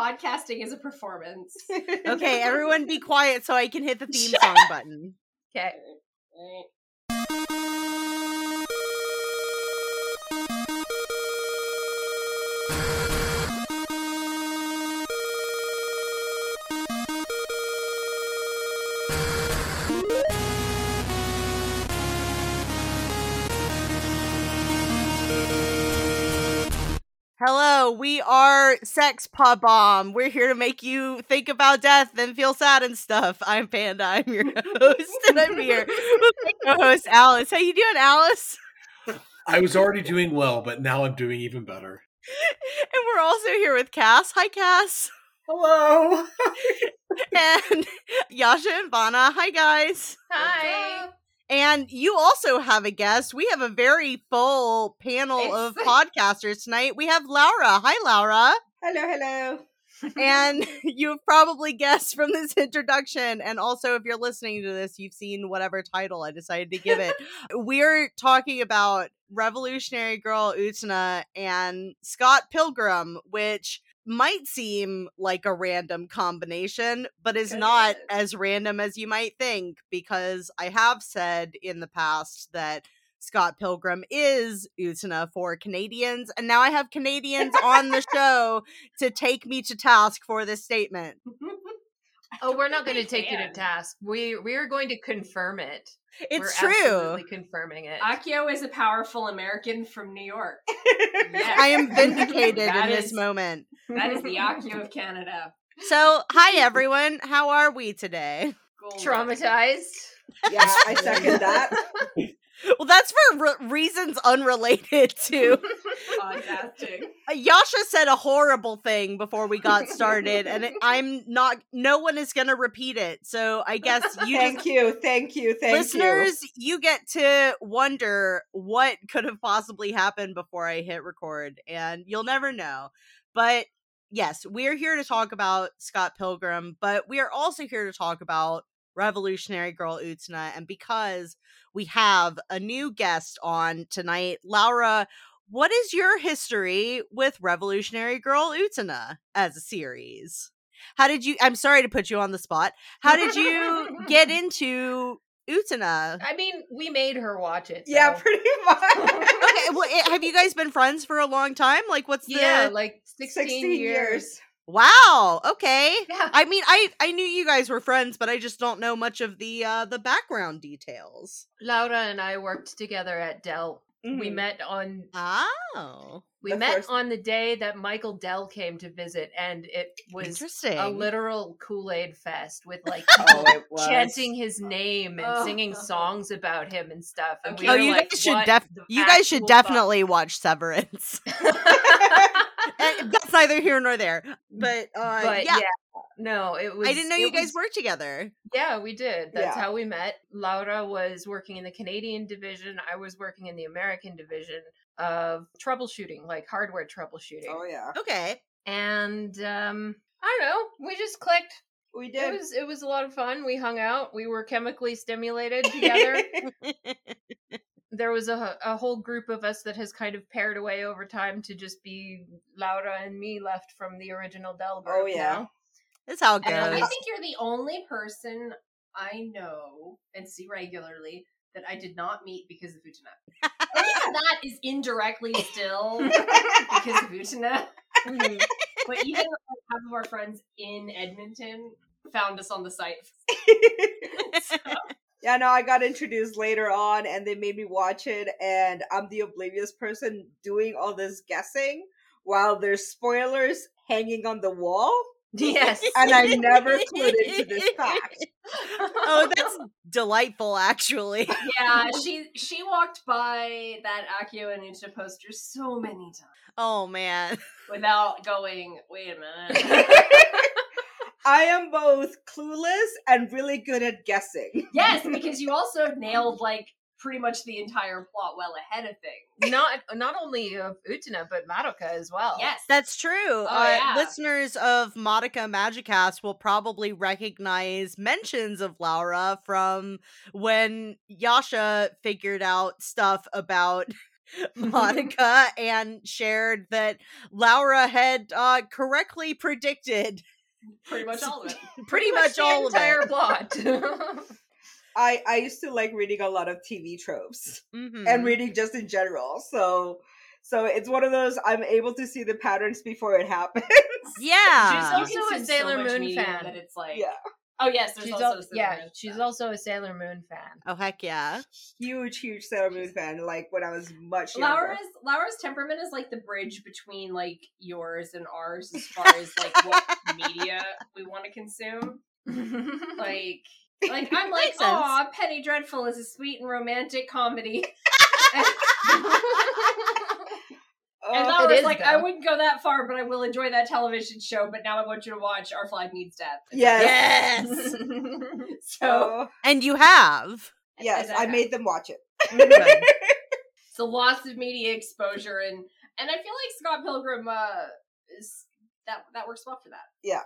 Podcasting is a performance. Okay, everyone be quiet so I can hit the theme song button. Okay. All right. Hello, we are Sex Pop Bomb. We're here to make you think about death and feel sad and stuff. I'm Panda. I'm your host, and I'm here with my host Alice. How you doing, Alice? I was already doing well, but now I'm doing even better. And we're also here with Cass. Hi, Cass. Hello. And Yasha and Vana. Hi, guys. Hi. And you also have a guest. We have a very full panel of podcasters tonight. We have Laura. Hi, Laura. Hello. And you've probably guessed from this introduction. And also, if you're listening to this, you've seen whatever title I decided to give it. We're talking about Revolutionary Girl Utena and Scott Pilgrim, which might seem like a random combination, but is not as random as you might think, because I have said in the past that Scott Pilgrim is Utena for Canadians, and now I have Canadians on the show to take me to task for this statement. Oh, we're not going to take you to task. We are going to confirm it. It's true. Absolutely confirming it. Akio is a powerful American from New York. Yes. I am vindicated in this moment. That is the Akio of Canada. So, hi everyone. How are we today? Traumatized. Yeah, I second that. Well, that's for reasons unrelated to podcasting. Yasha said a horrible thing before we got started, and no one is going to repeat it. So I guess you thank you. Listeners, you get to wonder what could have possibly happened before I hit record, and you'll never know. But yes, we're here to talk about Scott Pilgrim, but we are also here to talk about Revolutionary Girl Utena, and because we have a new guest on tonight, Laura, what is your history with Revolutionary Girl Utena as a series? I'm sorry to put you on the spot. How did you get into Utena? I mean, we made her watch it. So. Yeah, pretty much. Okay, well, have you guys been friends for a long time? Like, what's like 16 years. Wow. Okay. Yeah. I mean, I knew you guys were friends, but I just don't know much of the background details. Laura and I worked together at Dell. Mm-hmm. We met on the day that Michael Dell came to visit, and it was a literal Kool-Aid fest with like chanting his name and singing songs about him and stuff. And okay. You guys should definitely watch Severance. That's neither here nor there, but yeah. No, it was. I didn't know you guys worked together. Yeah, we did. That's how we met. Laura was working in the Canadian division. I was working in the American division of troubleshooting, like hardware troubleshooting. Oh yeah. Okay. And I don't know. We just clicked. We did. It was a lot of fun. We hung out. We were chemically stimulated together. There was a whole group of us that has kind of paired away over time to just be Laura and me left from the original Del group. Oh yeah. Now. That's how it goes. And I think you're the only person I know and see regularly that I did not meet because of Butina. That is indirectly still because of Butina. Mm-hmm. But even half of our friends in Edmonton found us on the site. So. Yeah, no, I got introduced later on and they made me watch it, and I'm the oblivious person doing all this guessing while there's spoilers hanging on the wall. Yes. And I never clued into this fact. Oh, that's delightful, actually. Yeah, she walked by that Akio and Utena poster so many times. Oh, man. Without going, wait a minute. I am both clueless and really good at guessing. Yes, because you also nailed, like, pretty much the entire plot well ahead of things. Not only of Utena, but Madoka as well. Yes. That's true. Oh, yeah. Listeners of Madoka MagicCast will probably recognize mentions of Laura from when Yasha figured out stuff about Monica and shared that Laura had correctly predicted pretty much all of it. Pretty much all of the entire plot. I used to like reading a lot of TV tropes and reading just in general. So it's one of those, I'm able to see the patterns before it happens. Yeah. She's also a Sailor Moon fan. That it's like, yeah. Oh, yes. She's also a Sailor Moon fan. Oh, heck yeah. Huge Sailor Moon fan. Like when I was much younger. Laura's temperament is like the bridge between like yours and ours as far as like what media we want to consume. Like I'm like, aw, Penny Dreadful is a sweet and romantic comedy. And Laura's like, though. I wouldn't go that far, but I will enjoy that television show, but now I want you to watch Our Flag Means Death. Yes. So. And you have. Yes, I made them watch it. Okay. So lots of media exposure, and I feel like Scott Pilgrim is that works well for that. Yeah.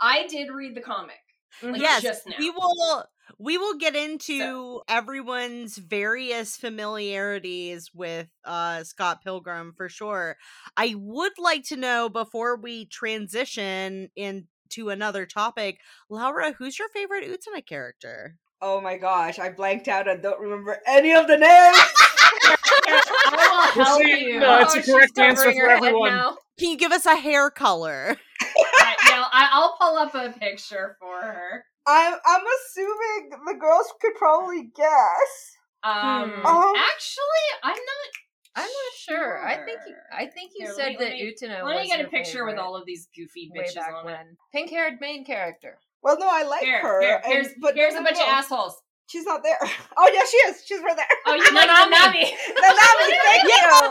I did read the comic. Like yes, just now. We will get into everyone's various familiarities with Scott Pilgrim for sure. I would like to know before we transition into another topic, Laura, who's your favorite Utena character? Oh my gosh, I blanked out and don't remember any of the names. I will help you. No, it's a correct answer for everyone. Can you give us a hair color? I'll pull up a picture for her. I'm assuming the girls could probably guess. Actually, I'm not sure. I think you said that Utena. Let me get a picture with all of these goofy bitches on it. Pink-haired main character. Well, no, I like her. Here's a bunch of assholes. She's not there. Oh yeah, she is. She's right there. Oh, you like Nanami? Nanami, thank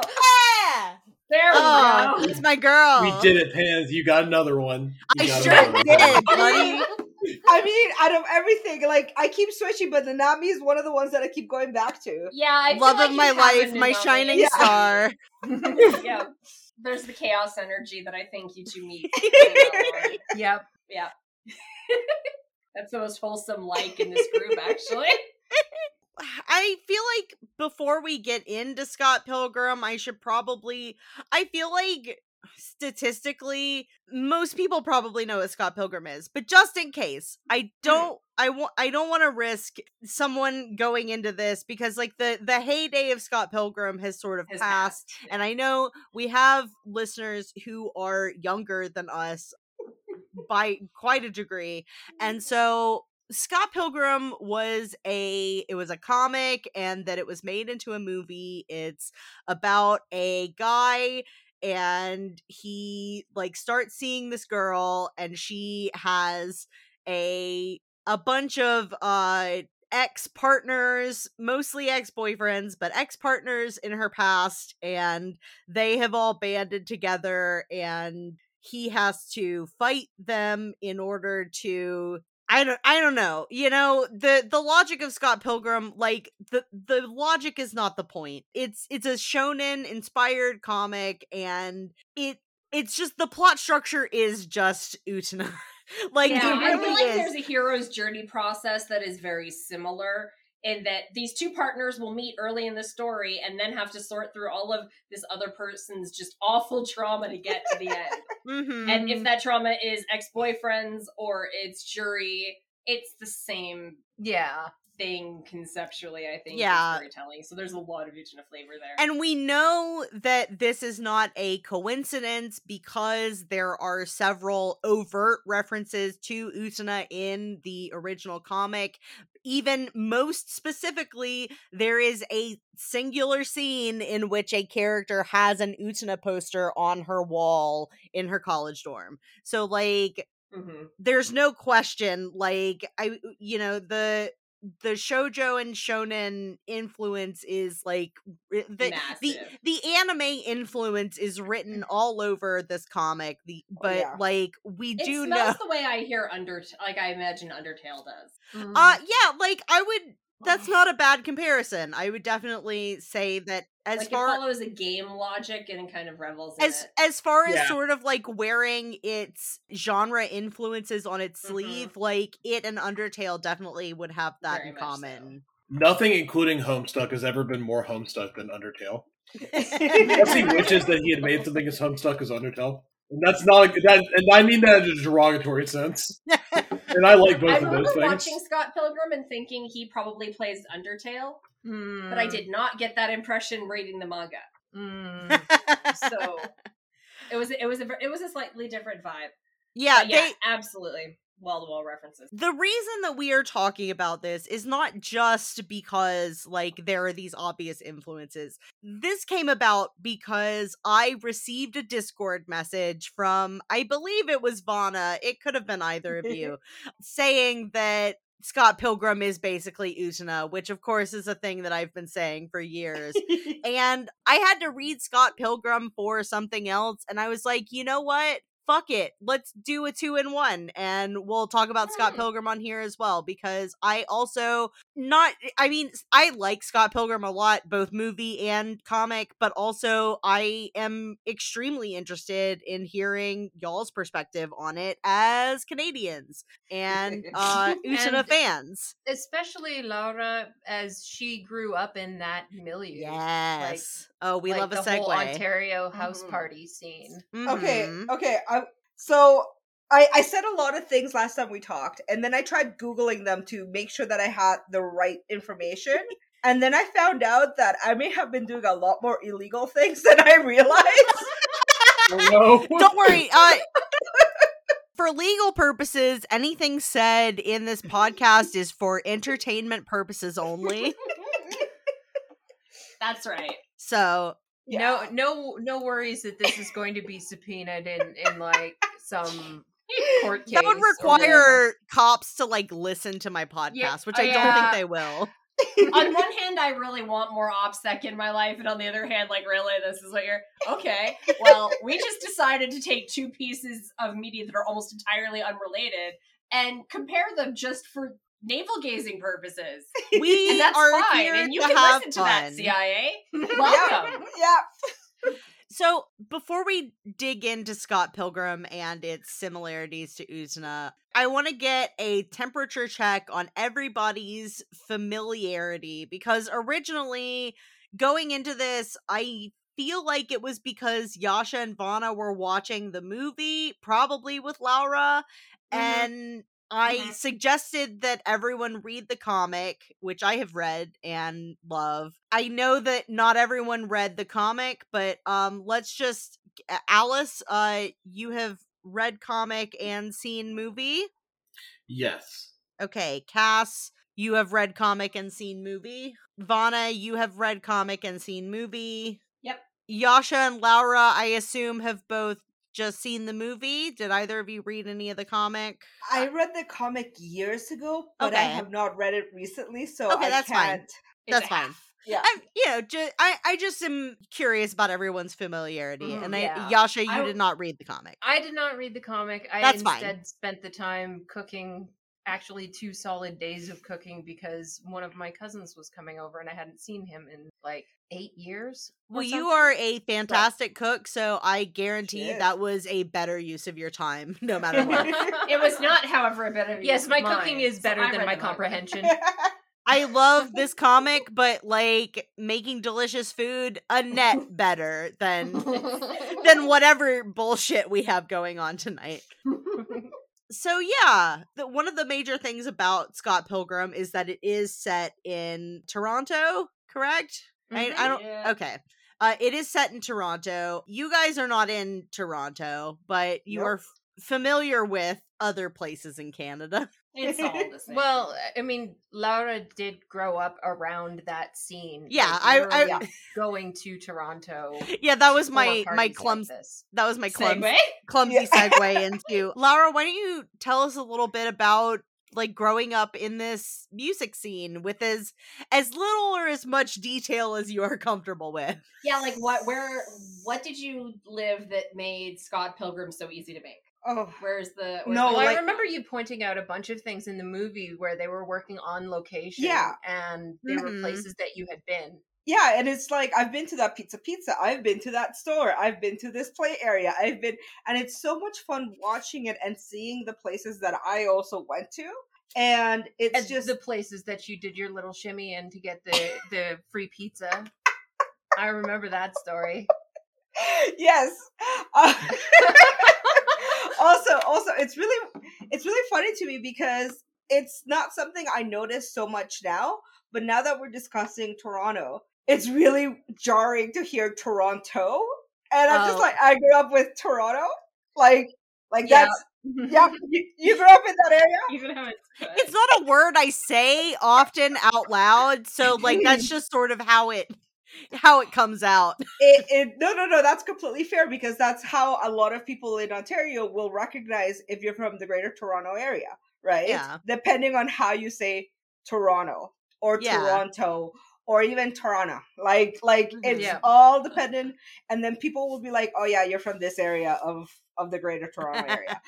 you. Yeah. There we go. It's my girl. We did it, Pans. You got another one. I sure did, buddy. I mean, out of everything, like, I keep switching, but Nanami is one of the ones that I keep going back to. Yeah, I love of my life, my shining star. Yeah. There's the chaos energy that I think you two need. Yep. Yeah. That's the most wholesome like in this group, actually. I feel like before we get into Scott Pilgrim, I feel like statistically, most people probably know what Scott Pilgrim is, but just in case, I don't want to risk someone going into this because like the heyday of Scott Pilgrim has sort of passed. And I know we have listeners who are younger than us by quite a degree. And so Scott Pilgrim was a comic and that it was made into a movie. It's about a guy and he like starts seeing this girl and she has a bunch of ex-partners, mostly ex-boyfriends, but ex-partners in her past, and they have all banded together and he has to fight them in order to I don't know. You know, the logic of Scott Pilgrim, like the logic is not the point. It's a shonen inspired comic and it's just the plot structure is just Utena. Like yeah, it really I feel like is. There's a hero's journey process that is very similar in that these two partners will meet early in the story and then have to sort through all of this other person's just awful trauma to get to the end. Mm-hmm. And if that trauma is ex-boyfriends or it's Juri, it's the same thing conceptually, I think, in storytelling. So there's a lot of Utena flavor there. And we know that this is not a coincidence because there are several overt references to Utena in the original comic. Even most specifically, there is a singular scene in which a character has an Utena poster on her wall in her college dorm. So, like, there's no question, like, the shoujo and shonen influence is, like, the anime influence is written all over this comic. That's the way I hear I imagine Undertale does. Mm-hmm. That's not a bad comparison. I would definitely say that as like far... It follows a game logic and kind of revels in it. As far as sort of, like, wearing its genre influences on its sleeve, like, it and Undertale definitely would have that very in common. So. Nothing, including Homestuck, has ever been more Homestuck than Undertale. He wishes that he had made something as Homestuck as Undertale. And that's not like that, and I mean that in a derogatory sense. And I like both of those things. I remember watching Scott Pilgrim and thinking he probably plays Undertale, but I did not get that impression reading the manga. So it was a slightly different vibe. Yeah, absolutely. Wall-to-wall references. The reason that we are talking about this is not just because, like, there are these obvious influences. This came about because I received a Discord message from, I believe it was Vana, it could have been either of you, saying that Scott Pilgrim is basically Utena, which of course is a thing that I've been saying for years. And I had to read Scott Pilgrim for something else, and I was like, you know what? Fuck it, let's do a 2-in-1 and we'll talk about Scott Pilgrim on here as well, because I like Scott Pilgrim a lot, both movie and comic, but also I am extremely interested in hearing y'all's perspective on it as Canadians and Utena and fans. Especially Laura, as she grew up in that milieu. Yes. We love a segue. The whole Ontario house party scene. Mm-hmm. Okay. I said a lot of things last time we talked, and then I tried Googling them to make sure that I had the right information, and then I found out that I may have been doing a lot more illegal things than I realized. Oh, no. Don't worry. For legal purposes, anything said in this podcast is for entertainment purposes only. That's right. So yeah. No worries that this is going to be subpoenaed in like some court case. That would require cops to like listen to my podcast, which I don't think they will. On one hand, I really want more OPSEC in my life, and on the other hand, like, really, this is what you're... Okay, well, we just decided to take two pieces of media that are almost entirely unrelated and compare them just for navel-gazing purposes. And that's fine, here and you can listen to that, CIA. Welcome. Yeah. So, before we dig into Scott Pilgrim and its similarities to Utena, I want to get a temperature check on everybody's familiarity, because originally, going into this, I feel like it was because Yasha and Vana were watching the movie, probably with Laura, and I suggested that everyone read the comic, which I have read and love. I know that not everyone read the comic, but let's just... Alice, you have read comic and seen movie? Yes. Okay, Cass, you have read comic and seen movie? Vana, you have read comic and seen movie? Yep. Yasha and Laura, I assume, have both just seen the movie. Did either of you read any of the comic? I read the comic years ago, but I have not read it recently, so that's can't. Fine. That's fine. Half. Yeah, I just am curious about everyone's familiarity. Yasha, you did not read the comic. I did not read the comic. I spent the time cooking. Actually, 2 solid days of cooking, because one of my cousins was coming over and I hadn't seen him in like 8 years. Well, you are a fantastic cook, so I guarantee that was a better use of your time, no matter what. It was not, however, a better use. Yes, my cooking is better than my comprehension. I love this comic, but like making delicious food a net better than whatever bullshit we have going on tonight. So one of the major things about Scott Pilgrim is that it is set in Toronto, correct? It is set in Toronto. You guys are not in Toronto, but you are familiar with other places in Canada. It's all the same. Well, I mean, Laura did grow up around that scene. Yeah, like, I going to Toronto. Yeah, that was my clumsy. Like that was my clumsy segue into Laura. Why don't you tell us a little bit about like growing up in this music scene with as little or as much detail as you are comfortable with? Yeah, like what did you live that made Scott Pilgrim so easy to make? Oh, I remember you pointing out a bunch of things in the movie where they were working on location, and there were places that you had been. Yeah, and it's like, I've been to that Pizza, I've been to that store, I've been to this play area, and it's so much fun watching it and seeing the places that I also went to. And it's just the places that you did your little shimmy in to get the free pizza. I remember that story. Yes. Also, it's really funny to me because it's not something I notice so much now, but now that we're discussing Toronto, it's really jarring to hear Toronto, and I'm just like, I grew up with Toronto, like yeah. That's yeah. You grew up in that area. Even though it's not a word I say often out loud, so like that's just sort of how it comes out. No, that's completely fair because that's how a lot of people in Ontario will recognize if you're from the Greater Toronto area, right? Yeah. Depending on how you say Toronto or Toronto or even Toronto, like it's all dependent. And then people will be like, "Oh yeah, you're from this area of the Greater Toronto area,"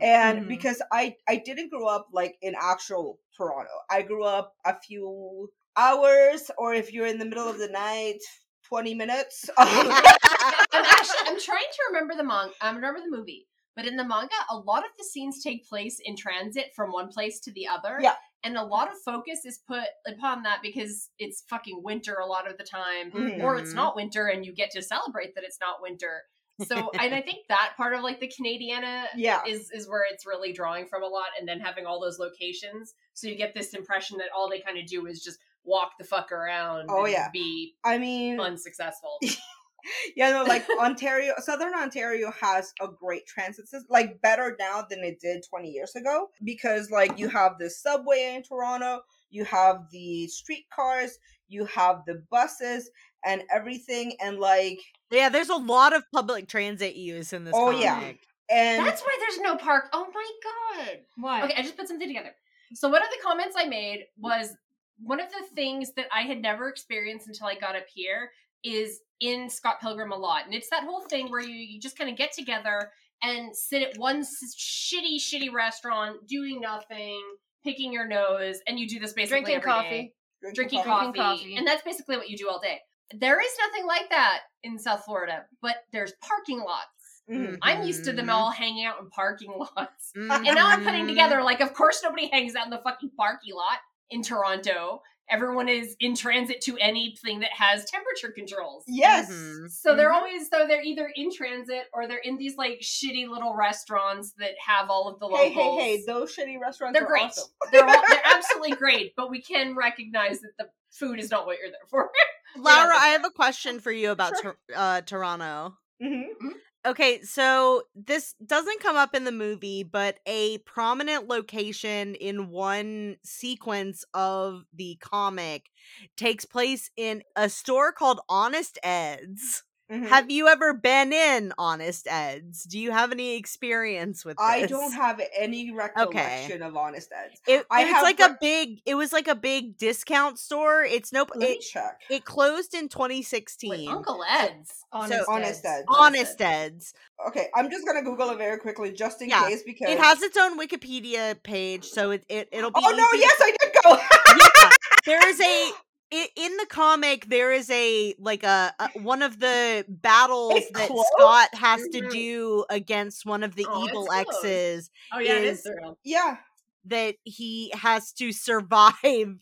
and because I didn't grow up like in actual Toronto. I grew up a few hours, or if you're in the middle of the night, 20 minutes. I'm trying to remember the manga. I remember the movie, but in the manga, a lot of the scenes take place in transit from one place to the other. Yeah. And a lot of focus is put upon that because it's fucking winter a lot of the time, or it's not winter and you get to celebrate that it's not winter. So, and I think that part of like the Canadiana is where it's really drawing from a lot, and then having all those locations. So you get this impression that all they kind of do is just walk the fuck around and be unsuccessful. Yeah, no, like Ontario, Southern Ontario has a great transit system, like better now than it did 20 years ago, because like you have the subway in Toronto, you have the streetcars, you have the buses and everything. And like, yeah, there's a lot of public transit use in this comic. Yeah. And that's why there's no park. Oh my God. Why? Okay, I just put something together. So one of the comments I made was one of the things that I had never experienced until I got up here is in Scott Pilgrim a lot. And it's that whole thing where you just kind of get together and sit at one shitty restaurant, doing nothing, picking your nose, and you do this basically Drinking coffee. And that's basically what you do all day. There is nothing like that in South Florida, but there's parking lots. Mm-hmm. I'm used to them all hanging out in parking lots. And now I'm putting together, like, of course nobody hangs out in the fucking parking lot in Toronto. Everyone is in transit to anything that has temperature controls. Yes. So they're always, though, they're either in transit or they're in these like shitty little restaurants that have all of the locals. Hey, those shitty restaurants are great. Awesome. They're absolutely great, but we can recognize that the food is not what you're there for. Laura, I have a question for you about Toronto. Mm-hmm. Okay, so this doesn't come up in the movie, but a prominent location in one sequence of the comic takes place in a store called Honest Ed's. Mm-hmm. Have you ever been in Honest Ed's? Do you have any experience with this? I don't have any recollection of Honest Ed's. It was like a big discount store. Let me check. It closed in 2016. Wait, Uncle Ed's. Honest Ed's. Okay, I'm just gonna Google it very quickly just in case, because it has its own Wikipedia page, so it'll be. Oh no! Yes, I did go. Yeah, there is a. In the comic, there is a one of the battles that Scott has to do against one of the evil exes. Oh yeah, it is real. Yeah, that he has to survive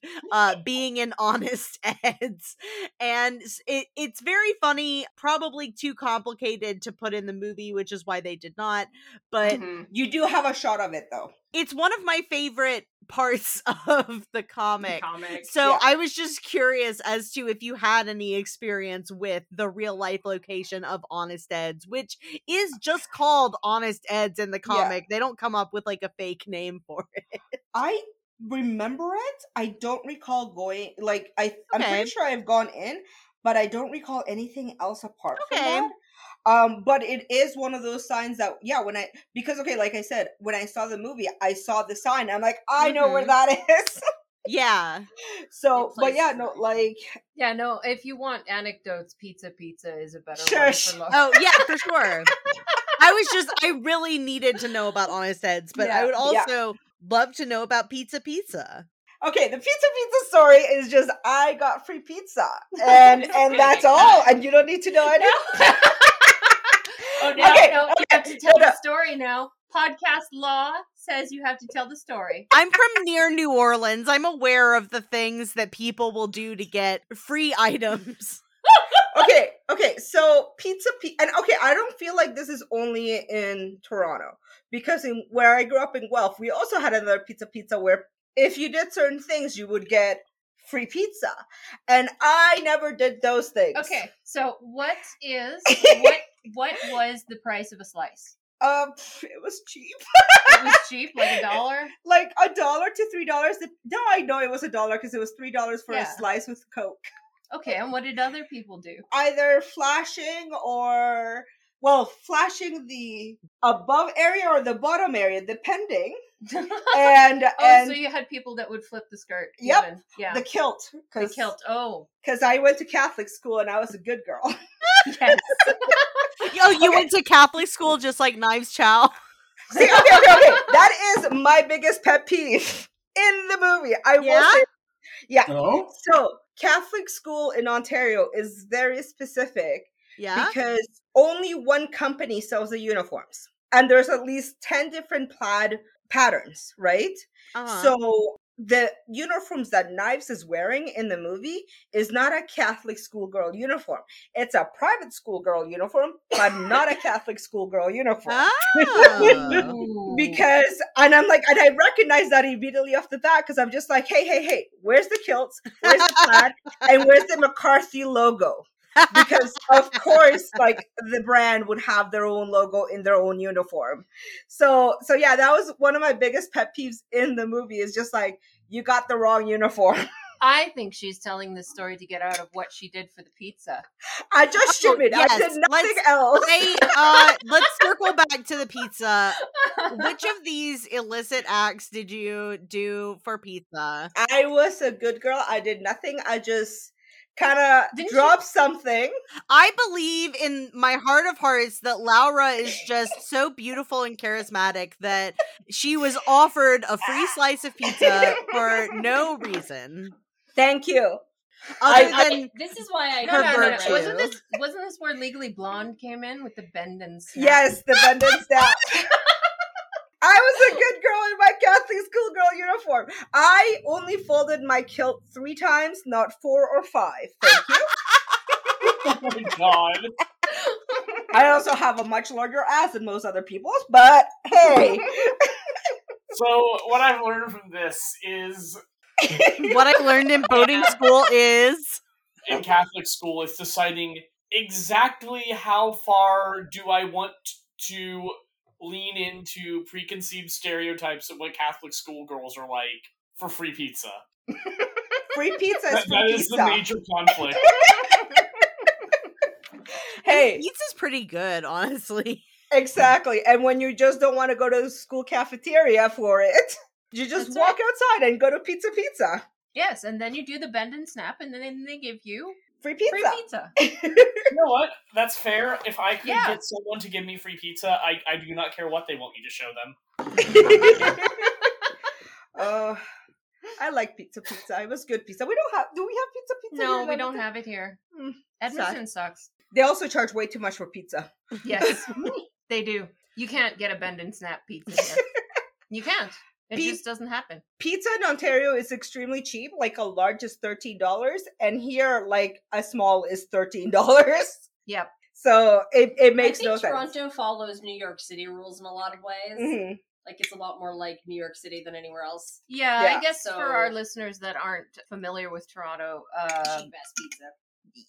being an Honest Ed's, and it's very funny. Probably too complicated to put in the movie, which is why they did not. But you do have a shot of it, though. It's one of my favorite parts of the comic. I was just curious as to if you had any experience with the real life location of Honest Ed's, which is just called Honest Ed's in the comic. They don't come up with like a fake name for it. I remember it. I don't recall going, like, I'm pretty sure I've gone in, but I don't recall anything else apart from that. But it is one of those signs that, like I said, when I saw the movie, I saw the sign. I'm like, I know where that is. So, but if you want anecdotes, Pizza is a better one for long. Oh, yeah, for sure. I really needed to know about Honest Ed's, but I would also love to know about Pizza. Okay, the Pizza story is just, I got free pizza, and that's all, and you don't need to know anything. Oh, no, you have to tell the story now. Podcast law says you have to tell the story. I'm from near New Orleans. I'm aware of the things that people will do to get free items. Okay. So Pizza, I don't feel like this is only in Toronto, because in where I grew up in Guelph, we also had another Pizza where if you did certain things, you would get free pizza, and I never did those things. Okay, so what was the price of a slice? It was cheap. It was cheap, like $1? Like $1 to $3. No, I know it was $1 because it was $3 for a slice with Coke. Okay, and what did other people do? Either flashing or, well, flashing the above area or the bottom area, depending. and so you had people that would flip the skirt. Yep. Even. Yeah. The kilt. Oh. Because I went to Catholic school and I was a good girl. Yes. You went to Catholic school just like Knives Chow. See, okay. That is my biggest pet peeve in the movie. I will say. Yeah. Oh? So Catholic school in Ontario is very specific. Yeah. Because only one company sells the uniforms. And there's at least 10 different plaid patterns, right? Uh-huh. So the uniforms that Knives is wearing in the movie is not a Catholic schoolgirl uniform. It's a private schoolgirl uniform, but not a Catholic schoolgirl uniform. Oh. And I recognize that immediately off the bat because I'm just like, hey, where's the kilts? Where's the plaid? And where's the McCarthy logo? Because of course, like the brand would have their own logo in their own uniform. So yeah, that was one of my biggest pet peeves in the movie is just like, you got the wrong uniform. I think she's telling this story to get out of what she did for the pizza. I just shimmied. Yes. I did nothing else. Let's circle back to the pizza. Which of these illicit acts did you do for pizza? I was a good girl. I did nothing. I just kind of drop something. I believe in my heart of hearts that Laura is just so beautiful and charismatic that she was offered a free slice of pizza for no reason. Thank you. This is why I no. Wasn't this where Legally Blonde came in with the bend and snap? Yes, the bend and snap. I was a good girl in my Catholic schoolgirl uniform. I only folded my kilt 3 times, not 4 or 5. Thank you. Oh my god. I also have a much larger ass than most other people's, but hey. So what I've learned from this is... What I learned in boarding school is... In Catholic school, it's deciding exactly how far do I want to... lean into preconceived stereotypes of what Catholic schoolgirls are like for free pizza. Free pizza is free pizza. That is the major conflict. Hey. Pizza's pretty good, honestly. Exactly. And when you just don't want to go to the school cafeteria for it, you just walk outside and go to Pizza Pizza. Yes, and then you do the bend and snap, and then they give you... Free pizza. You know what? That's fair. If I could get someone to give me free pizza, I do not care what they want me to show them. I like Pizza. It was good pizza. Do we have Pizza? No, we don't have it here. Edmonton sucks. They also charge way too much for pizza. Yes, they do. You can't get a bend and snap pizza here. You can't. It just doesn't happen. Pizza in Ontario is extremely cheap. Like a large is $13, and here, like a small is $13. Yep. So it makes no sense. Toronto follows New York City rules in a lot of ways. Mm-hmm. Like it's a lot more like New York City than anywhere else. Yeah, I guess so, for our listeners that aren't familiar with Toronto, cheap ass pizza.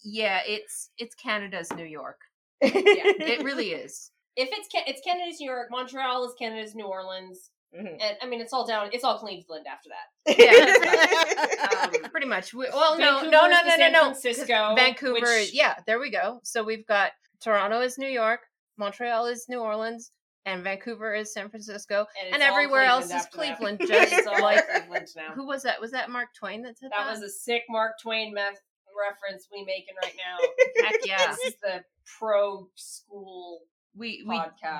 Yeah, it's Canada's New York. Yeah, it really is. If it's Canada's New York, Montreal is Canada's New Orleans. Mm-hmm. And I mean, it's all Cleveland after that. Yeah, pretty much. No. Francisco, Vancouver. Yeah, there we go. So we've got Toronto is New York, Montreal is New Orleans, and Vancouver is San Francisco, and everywhere else is Cleveland. Just it's all like Cleveland now. Who was that? Was that Mark Twain that said that? That was a sick Mark Twain reference we making right now. Heck yeah! This is the pro school. We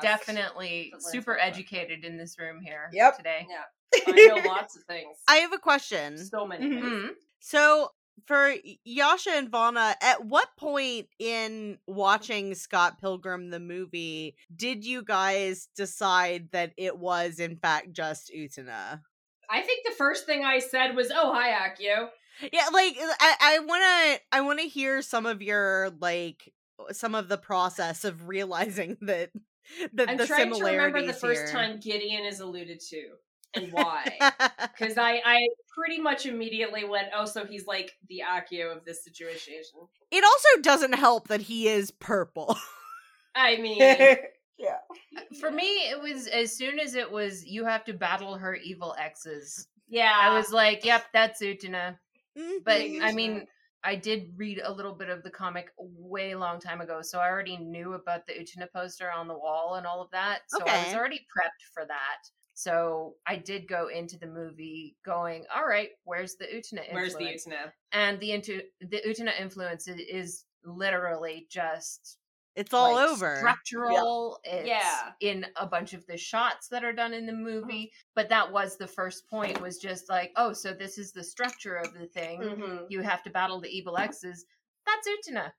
definitely super educated in this room here today. Yeah, I know lots of things. I have a question. So many things. Mm-hmm. So for Yasha and Vonna, at what point in watching Scott Pilgrim, the movie, did you guys decide that it was in fact just Utena? I think the first thing I said was, "Oh, hi, Akio." Yeah, like I wanna hear some of your some of the process of realizing that the similarities here. I'm trying to remember the first time Gideon is alluded to and why, because I pretty much immediately went, "Oh, so he's like the Akio of this situation." It also doesn't help that he is purple. I mean, yeah. For me, it was as soon as it was you have to battle her evil exes. Yeah, I was like, "Yep, that's Utena." But I mean, I did read a little bit of the comic way long time ago, so I already knew about the Utena poster on the wall and all of that. So okay. I was already prepped for that. So I did go into the movie going, all right, where's the Utena influence? Where's the Utena? And the Utena influence is literally just... It's all over. Structural. Yeah. It's in a bunch of the shots that are done in the movie. But that was the first point, was just like, oh, so this is the structure of the thing. Mm-hmm. You have to battle the evil exes. That's Utena.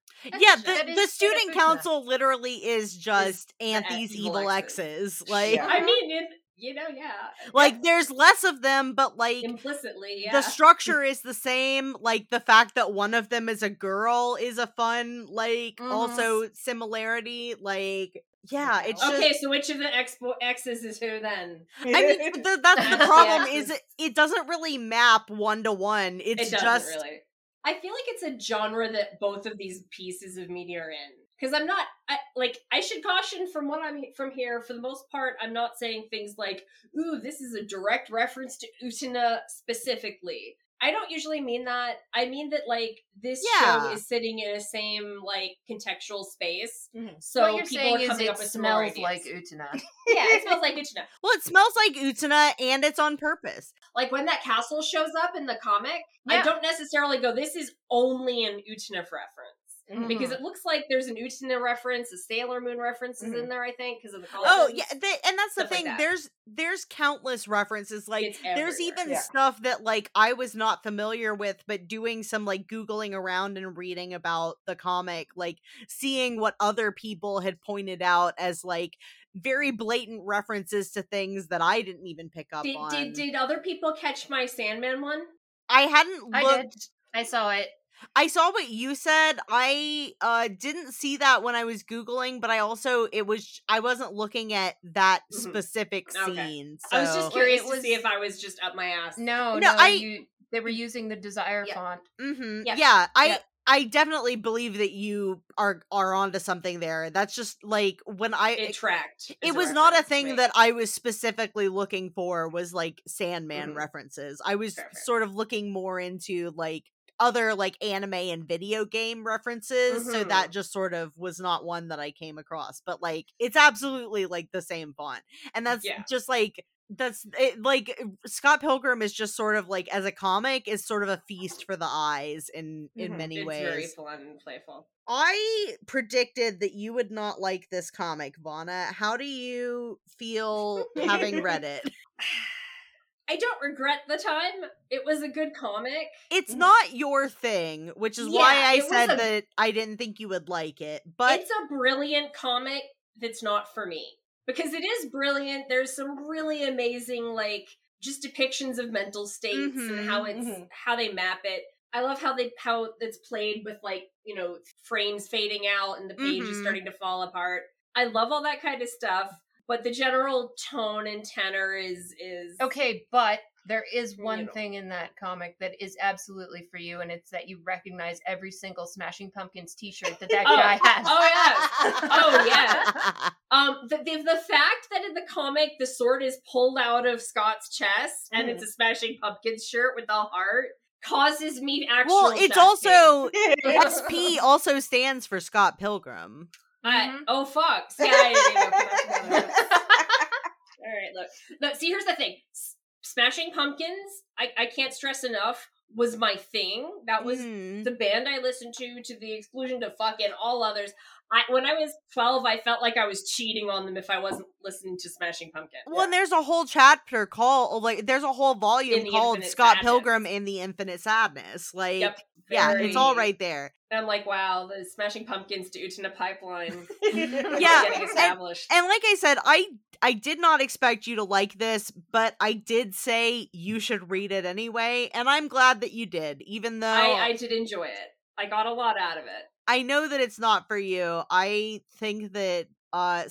The student council literally is just Anthy's evil exes. Like, yeah. I mean... there's less of them, but like implicitly, the structure is the same. Like the fact that one of them is a girl is a fun, also similarity. Like, yeah, it's okay. Just... So which of the exes is who then? I mean, that's the problem. Is it doesn't really map one to one. It doesn't just really. I feel like it's a genre that both of these pieces of media are in. Because I'm not, I should caution from what I'm from here, for the most part, I'm not saying things like, ooh, this is a direct reference to Utena specifically. I don't usually mean that. I mean that, this show is sitting in the same, contextual space. Mm-hmm. So what you're saying is it smells like Utena. It smells like Utena. Well, it smells like Utena, and it's on purpose. When that castle shows up in the comic, I don't necessarily go, this is only an Utena reference. Mm-hmm. Because it looks like there's an Utena reference, a Sailor Moon reference is in there, I think, because of the color. Oh, yeah, and that's the thing. Like that. There's countless references. There's even stuff that I was not familiar with, but doing some Googling around and reading about the comic, seeing what other people had pointed out as very blatant references to things that I didn't even pick up on. Did other people catch my Sandman one? I hadn't looked. I did. I saw it. I saw what you said. I didn't see that when I was Googling, but I also I wasn't looking at that specific scene. So. I was just curious to see if I was just up my ass. No, they were using the Desire font. Mm-hmm. Yep. Yeah, I definitely believe that you are onto something there. That's just when it tracked. It was not a thing that I was specifically looking for. Was Sandman references. I was sort of looking more into other anime and video game references, so that just sort of was not one that I came across, but it's absolutely the same font, and that's just that's it, Scott Pilgrim is just sort of as a comic is sort of a feast for the eyes in many ways. It's very fun and playful. I predicted that you would not like this comic, Vonna. How do you feel having read it? I don't regret the time. It was a good comic. It's not your thing, which is why I said that I didn't think you would like it. But it's a brilliant comic that's not for me. Because it is brilliant. There's some really amazing, just depictions of mental states and how it's how they map it. I love how it's played with, frames fading out and the page is starting to fall apart. I love all that kind of stuff. But the general tone and tenor is... Okay, but there is one thing in that comic that is absolutely for you, and it's that you recognize every single Smashing Pumpkins t-shirt that guy has. Oh, yeah. The fact that in the comic, the sword is pulled out of Scott's chest, and it's a Smashing Pumpkins shirt with the heart... causes me actual... Well, it's also... SP also stands for Scott Pilgrim. Oh, fuck. Yeah, I didn't know. All right, look. No, see, here's the thing. Smashing Pumpkins, I can't stress enough, was my thing. That was the band I listened to the exclusion of fucking all others. When I was 12, I felt like I was cheating on them if I wasn't listening to Smashing Pumpkins. Well, and there's a whole chapter called, there's a whole volume called Scott Pilgrim and the Infinite Sadness. It's all right there. And I'm like, wow, the Smashing Pumpkins to Utena pipeline getting established. And like I said, I did not expect you to like this, but I did say you should read it anyway, and I'm glad that you did, even though... I did enjoy it. I got a lot out of it. I know that it's not for you. I think that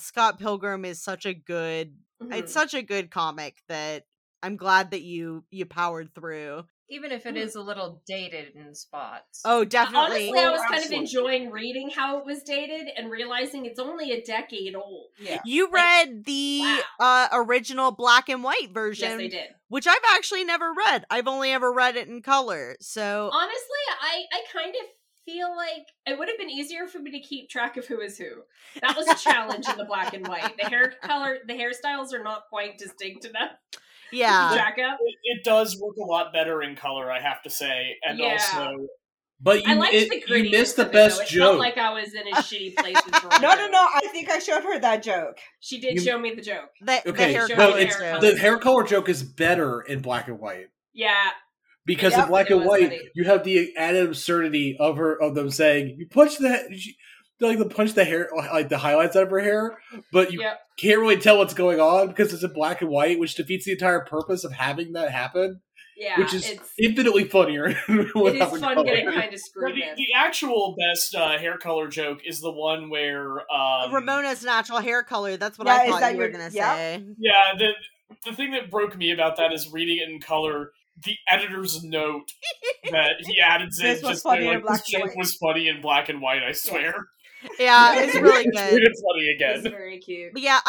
Scott Pilgrim is such a good... Mm-hmm. It's such a good comic that I'm glad that you powered through. Even if it is a little dated in spots. Oh, definitely. Honestly, I was kind of enjoying reading how it was dated and realizing it's only a decade old. Yeah. You read the original black and white version. Yes, I did. Which I've actually never read. I've only ever read it in color. So honestly, I kind of feel like it would have been easier for me to keep track of who is who. That was a challenge in the black and white. The hair color, the hairstyles are not quite distinct enough. Yeah, jack up. It does work a lot better in color, I have to say, and also. But you missed the best joke. It felt like I was in a shitty place in Toronto. No. I think I showed her that joke. She did show me the joke. The hair color joke is better in black and white. Yeah, because in black and white, you have the added absurdity of them saying, "You punch that." Like to punch the hair, like the highlights out of her hair, but you can't really tell what's going on because it's in black and white, which defeats the entire purpose of having that happen. Yeah, which is infinitely funnier. Getting kind of screwed. The actual best hair color joke is the one where Ramona's natural hair color. That's what I thought you were going to say. Yeah, the thing that broke me about that is reading it in color. The editor's note that he added in just like, this joke was funny in black and white. I swear. Yeah, it's really good. It's funny again. It's very cute. But yeah,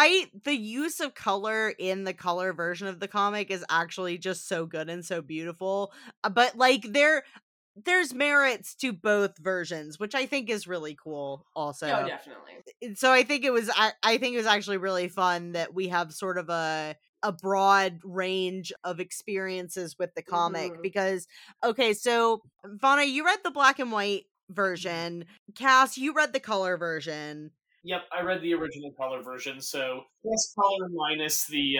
the use of color in the color version of the comic is actually just so good and so beautiful. But like there's merits to both versions, which I think is really cool also. Oh, definitely. So I think it was actually really fun that we have sort of a broad range of experiences with the comic because so Vonna, you read the black and white version. Cass, you read the color version. Yep, I read the original color version, so plus color minus the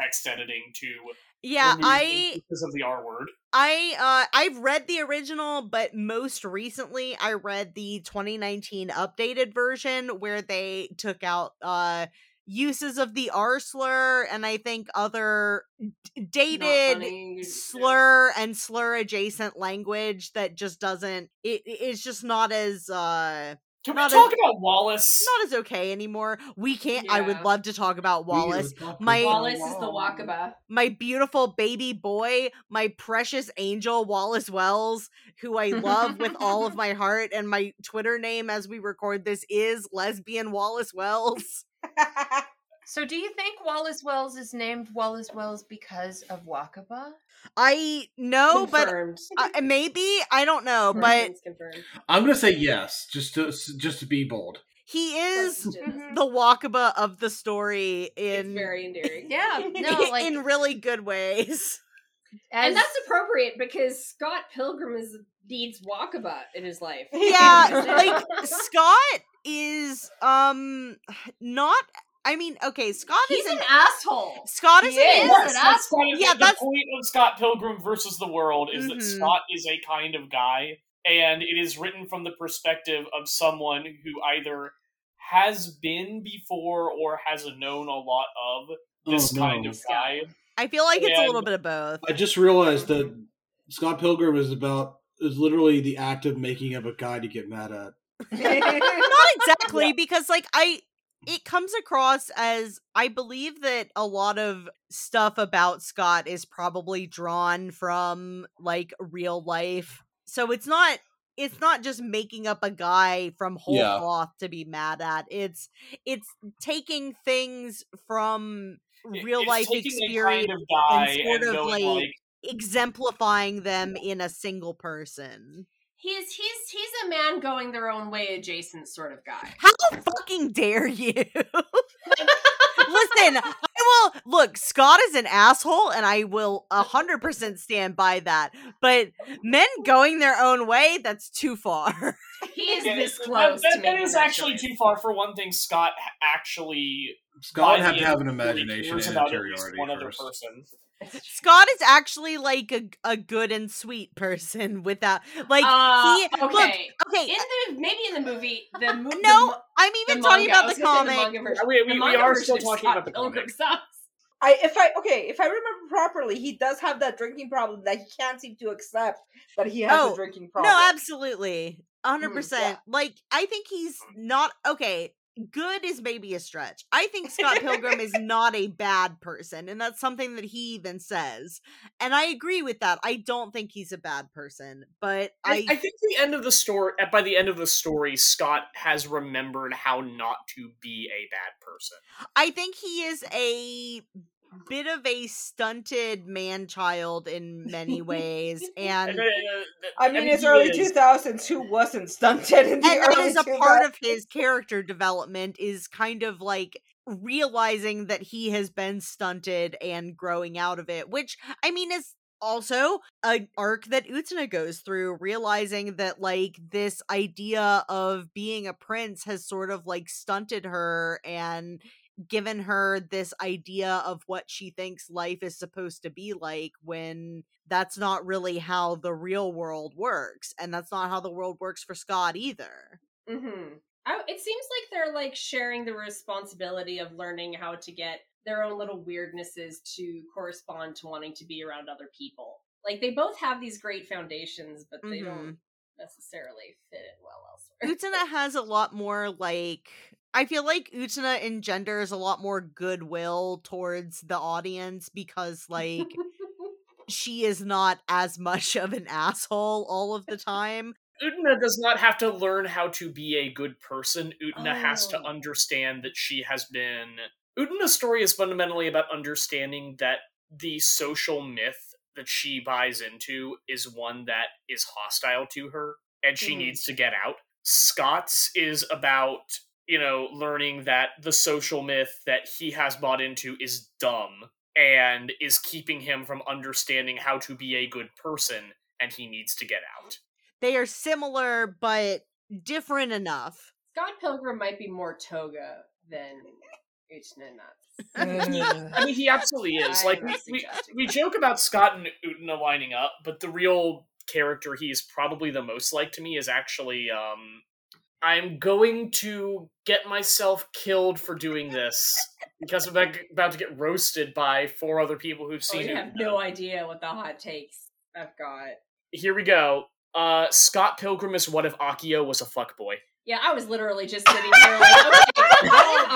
text editing to because of the R word. I've read the original, but most recently I read the 2019 updated version where they took out uses of the R slur and I think other dated slur and slur adjacent language that just doesn't it's just not as can we talk about Wallace? Not as okay anymore. We can't. Yeah. I would love to talk about Wallace. Wallace is the Wakaba. My beautiful baby boy, my precious angel, Wallace Wells, who I love with all of my heart. And my Twitter name as we record this is Lesbian Wallace Wells. So do you think Wallace Wells is named Wallace Wells because of Wakaba? I know, confirmed. But maybe I don't know. Confirmed. I'm gonna say yes, just to be bold. He is the Wakaba of the story. It's very endearing. In really good ways. And that's appropriate because Scott Pilgrim needs Wakaba in his life. Yeah, like Scott is not. I mean, okay, He's an asshole. Scott is an asshole. That's the point of Scott Pilgrim versus the World is that Scott is a kind of guy, and it is written from the perspective of someone who either has been before or has known a lot of this kind of guy. I feel like it's a little bit of both. I just realized that Scott Pilgrim is literally the act of making up a guy to get mad at. Not exactly, because it comes across as, I believe that a lot of stuff about Scott is probably drawn from like real life. So it's not just making up a guy from whole cloth to be mad at. It's taking things from real life experience kind of and sort of exemplifying them in a single person. He's a man going their own way adjacent sort of guy. How fucking dare you? Listen, Scott is an asshole and I will 100% stand by that. But men going their own way, that's too far. He is this close. That is actually too far. For one thing, Scott actually Scott had to have an imagination and interiority one other person. Scott is actually like a good and sweet person without like okay. In the movie No, I'm even talking about the comic. We are still talking about the comic. If I remember properly, he does have that drinking problem that he can't seem to accept that he has a drinking problem. No, absolutely. 100%. Yeah. Like, I think he's not good is maybe a stretch. I think Scott Pilgrim is not a bad person, and that's something that he even says. And I agree with that. I don't think he's a bad person, but I think by the end of the story, Scott has remembered how not to be a bad person. I think he is a bit of a stunted man-child in many ways, and I mean, it's early 2000s. Who wasn't stunted in the early 2000s? And that is a part of his character development, is kind of like realizing that he has been stunted and growing out of it, which, I mean, is also an arc that Utena goes through, realizing that like this idea of being a prince has sort of like stunted her and given her this idea of what she thinks life is supposed to be like, when that's not really how the real world works, and that's not how the world works for Scott either. Mm-hmm. It seems like they're like sharing the responsibility of learning how to get their own little weirdnesses to correspond to wanting to be around other people. Like, they both have these great foundations, but they don't necessarily fit in well elsewhere. Utena has a lot more like... I feel like Utena engenders a lot more goodwill towards the audience because, like, she is not as much of an asshole all of the time. Utena does not have to learn how to be a good person. Utena has to understand that she has been... Utena's story is fundamentally about understanding that the social myth that she buys into is one that is hostile to her, and she needs to get out. Scott's is about... you know, learning that the social myth that he has bought into is dumb and is keeping him from understanding how to be a good person, and he needs to get out. They are similar, but different enough. Scott Pilgrim might be more toga than Utena nuts. I mean, he absolutely is. Like, we joke about Scott and Utena lining up, but the real character he's probably the most like to me is actually, I'm going to get myself killed for doing this because I'm about to get roasted by four other people who've seen it. I have no idea what the hot takes I've got. Here we go. Scott Pilgrim is what if Akio was a fuckboy? Yeah, I was literally just sitting here like,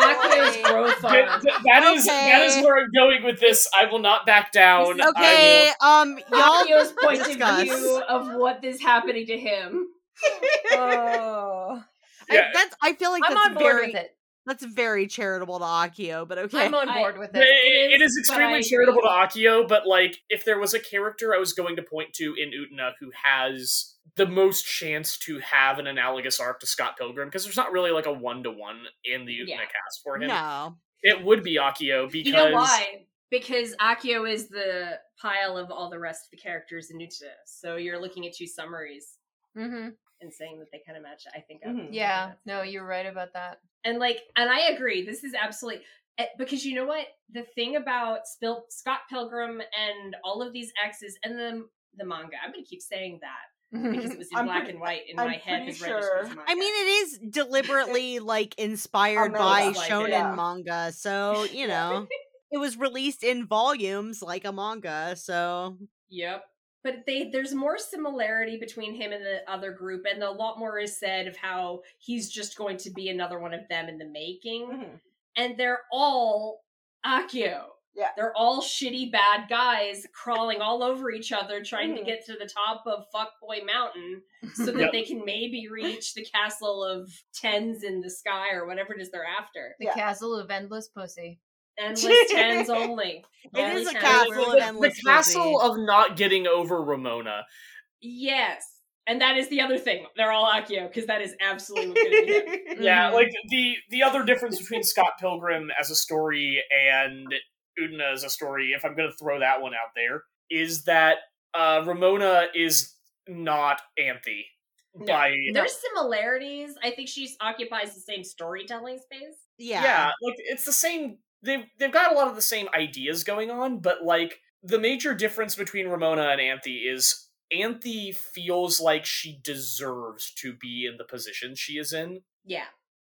Akio's growth on. That is where I'm going with this. I will not back down. Okay, y'all. Akio's point of view of what is happening to him. Oh. Yeah. I feel like that's very, charitable to Akio, but okay. I'm on board with it. It is extremely charitable to Akio, but like, if there was a character I was going to point to in Utena who has the most chance to have an analogous arc to Scott Pilgrim, because there's not really like a one-to-one in the Utena cast for him. No. It would be Akio, because... You know why? Because Akio is the pile of all the rest of the characters in Utena, so you're looking at two summaries. Mm-hmm. And saying that they kind of match, I think. Yeah, no, you're right about that. And like, and I agree. This is absolutely, because you know what? The thing about Scott Pilgrim and all of these X's and the manga, I'm going to keep saying that because it was in black and white in my head. Sure. I mean, it is deliberately like inspired by shonen manga. So, you know, it was released in volumes like a manga. So. Yep. But there's more similarity between him and the other group, and a lot more is said of how he's just going to be another one of them in the making. Mm-hmm. And they're all Akio. Yeah. They're all shitty bad guys crawling all over each other, trying to get to the top of Fuckboy Mountain so that they can maybe reach the castle of tens in the sky or whatever it is they're after. The castle of endless pussy. Endless tens only. It is a castle of endless. The castle of not getting over Ramona. Yes. And that is the other thing. They're all Akio, because that is absolutely what's going to be him. Yeah, like, the other difference between Scott Pilgrim as a story and Utena as a story, if I'm going to throw that one out there, is that Ramona is not Anthe. There's similarities. I think she occupies the same storytelling space. Yeah, like it's the same. They've got a lot of the same ideas going on, but like the major difference between Ramona and Anthe is Anthe feels like she deserves to be in the position she is in. Yeah,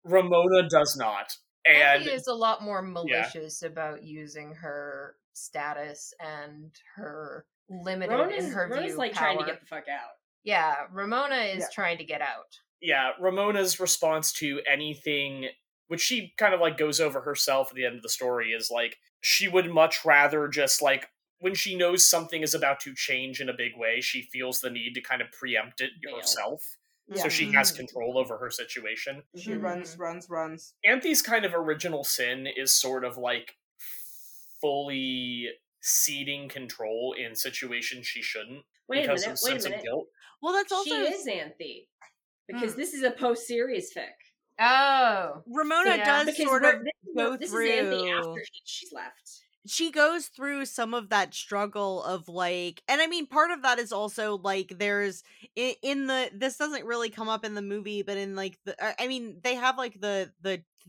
Ramona does not. And Anthe is a lot more malicious about using her status and her limited in her view. Ramona's like power. Trying to get the fuck out. Yeah, Ramona is trying to get out. Yeah, Ramona's response to anything, which she kind of like goes over herself at the end of the story, is like she would much rather just like when she knows something is about to change in a big way, she feels the need to kind of preempt it herself. Yeah. So she has control over her situation. She runs. Anthe's kind of original sin is sort of like fully ceding control in situations she shouldn't. Wait a minute. Of guilt. Well, that's also... She is Anthe. Because this is a post-series fic. Oh. Ramona does sort of go through... This is Anthe after she's left. She goes through some of that struggle of like, and I mean, part of that is also like there's in the, this doesn't really come up in the movie, but in like the, I mean, they have like the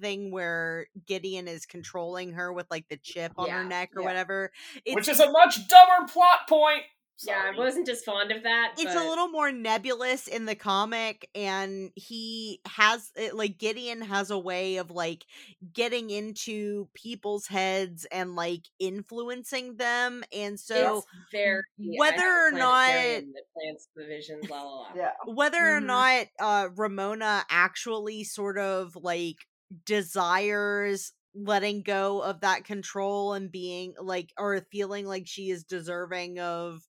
thing where Gideon is controlling her with like the chip on her neck or whatever. It's, which is a much dumber plot point. Sorry. Yeah, I wasn't as fond of that. It's a little more nebulous in the comic, and he has, like, Gideon has a way of, like, getting into people's heads and, like, influencing them, and so whether or not Ramona actually sort of, like, desires letting go of that control and being, like, or feeling like she is deserving of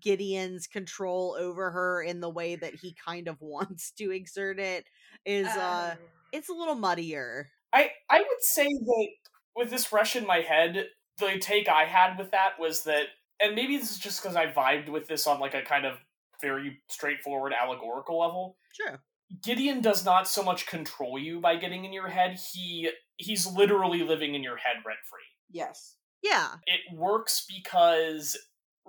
Gideon's control over her in the way that he kind of wants to exert it is it's a little muddier. I would say that with this fresh in my head, the take I had with that was that, and maybe this is just because I vibed with this on like a kind of very straightforward allegorical level. Sure. Gideon does not so much control you by getting in your head. He's literally living in your head rent-free. Yes. Yeah. It works because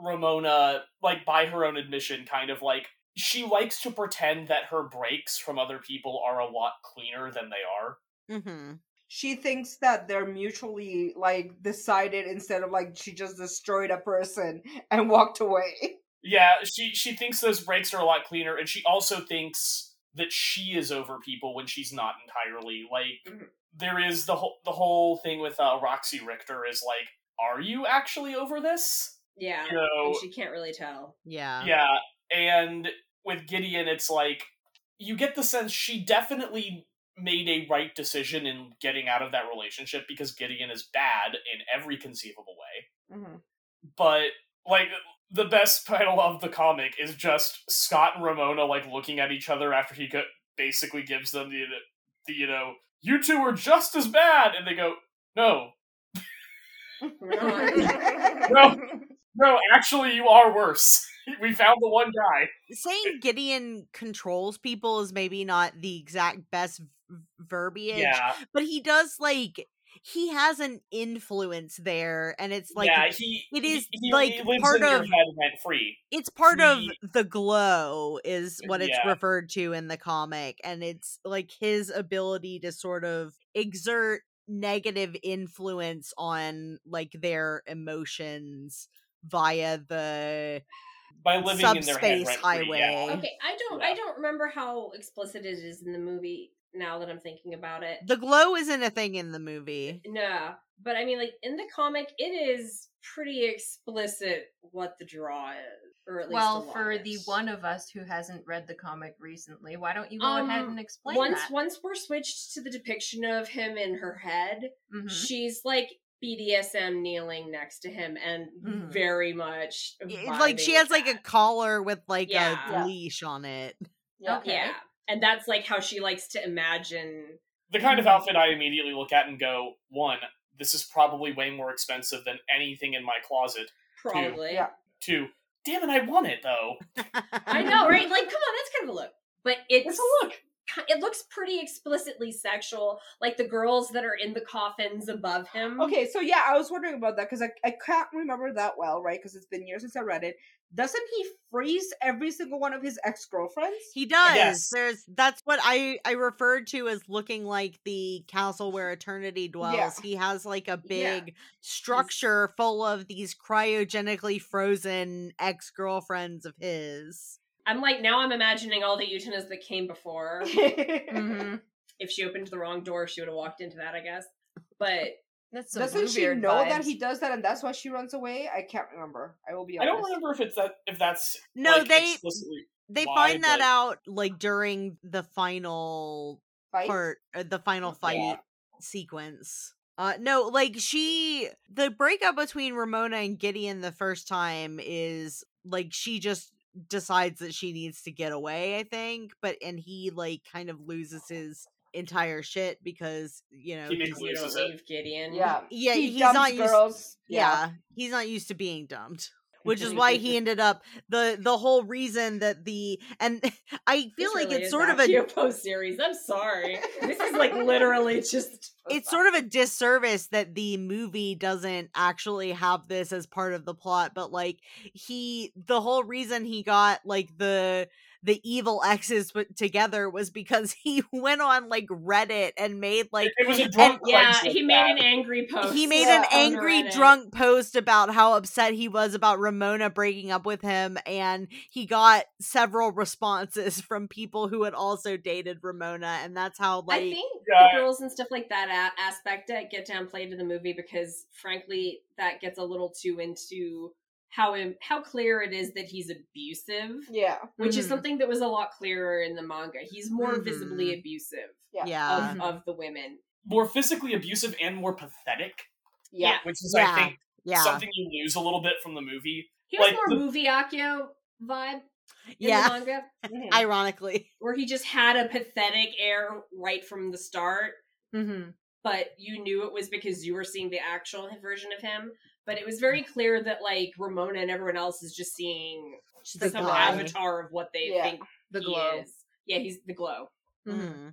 Ramona, like, by her own admission, kind of, like, she likes to pretend that her breaks from other people are a lot cleaner than they are. Mm-hmm. She thinks that they're mutually, like, decided instead of, like, she just destroyed a person and walked away. Yeah, she thinks those breaks are a lot cleaner, and she also thinks that she is over people when she's not entirely. Like, there is the whole thing with Roxy Richter is, like, are you actually over this? Yeah, you know, she can't really tell. Yeah. Yeah, and with Gideon, it's like, you get the sense she definitely made a right decision in getting out of that relationship because Gideon is bad in every conceivable way. Mm-hmm. But, like, the best title of the comic is just Scott and Ramona, like, looking at each other after he basically gives them the, you know, you two are just as bad! And they go, no. No, actually, you are worse. We found the one guy. Saying Gideon controls people is maybe not the exact best verbiage, but he does, like, he has an influence there, and it's like, he part of your head rent free. It's part of the glow is what it's referred to in the comic, and it's like his ability to sort of exert negative influence on like their emotions via the by living subspace in their head rent highway. Yeah. Okay, I don't remember how explicit it is in the movie. Now that I'm thinking about it, the glow isn't a thing in the movie. No, but I mean, like in the comic, it is pretty explicit what the draw is, or at least for the one of us who hasn't read the comic recently. Why don't you go ahead and explain that? Once we're switched to the depiction of him in her head, she's like BDSM kneeling next to him and very much like she has like a collar with like a leash on it. Okay. Yeah, and that's like how she likes to imagine the kind of outfit I immediately look at and go, one, this is probably way more expensive than anything in my closet. Probably. Two, damn it, I want it though. I know, right? Like, come on, that's kind of a look. But it's a look. it looks pretty explicitly sexual, like the girls that are in the coffins above him. Okay, so yeah, I was wondering about that, because I can't remember that well, right? Because it's been years since I read it. Doesn't he freeze every single one of his ex-girlfriends? He does. Yes. That's what I referred to as looking like the castle where eternity dwells. Yeah. He has like a big structure full of these cryogenically frozen ex-girlfriends of his. I'm like, now I'm imagining all the Utenas that came before. Mm-hmm. If she opened the wrong door, she would have walked into that, I guess. But... Doesn't she know that he does that, and that's why she runs away? I can't remember. I will be honest. I don't remember if it's that. If that's no, like, they find that out like during the final fight sequence. No, like the breakup between Ramona and Gideon the first time is like she just decides that she needs to get away. I think, and he like kind of loses his entire shit because you don't leave Gideon. Yeah, he's not used. Girls. Yeah, he's not used to being dumped, which is why he ended up the whole reason that I feel like it's sort of a post series. I'm sorry, this is like literally just it's sort of a disservice that the movie doesn't actually have this as part of the plot. But like the whole reason he got like the evil exes together was because he went on like Reddit and made like it was a drunk made an angry post. He made an angry drunk post about how upset he was about Ramona breaking up with him, and he got several responses from people who had also dated Ramona, and that's how like I think the girls and stuff like that aspect get downplayed in the movie because frankly that gets a little too into how clear it is that he's abusive. Yeah. Which is something that was a lot clearer in the manga. He's more visibly abusive of the women. More physically abusive and more pathetic. Yeah. Which is, I think, something you lose a little bit from the movie. He has more movie Akio vibe in the manga. Mm-hmm. Ironically. Where he just had a pathetic air right from the start. Mm-hmm. But you knew it was because you were seeing the actual version of him. But it was very clear that like Ramona and everyone else is just seeing some avatar of what they think the glow is. Yeah, he's the glow. Mm-hmm.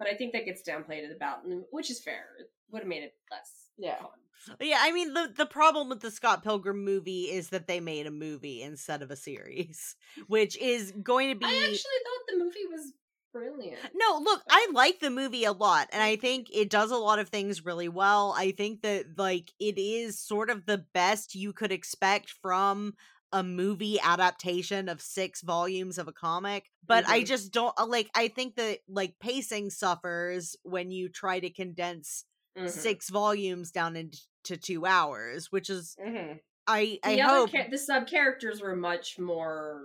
But I think that gets downplayed about, which is fair. Would have made it less fun. Yeah, I mean the problem with the Scott Pilgrim movie is that they made a movie instead of a series, which is going to be. I actually thought the movie was brilliant. No, look, I like the movie a lot, and I think it does a lot of things really well. I think that like it is sort of the best you could expect from a movie adaptation of 6 volumes of a comic, but I just don't like, I think that like pacing suffers when you try to condense 6 volumes down into 2 hours, which is I hope the sub characters were much more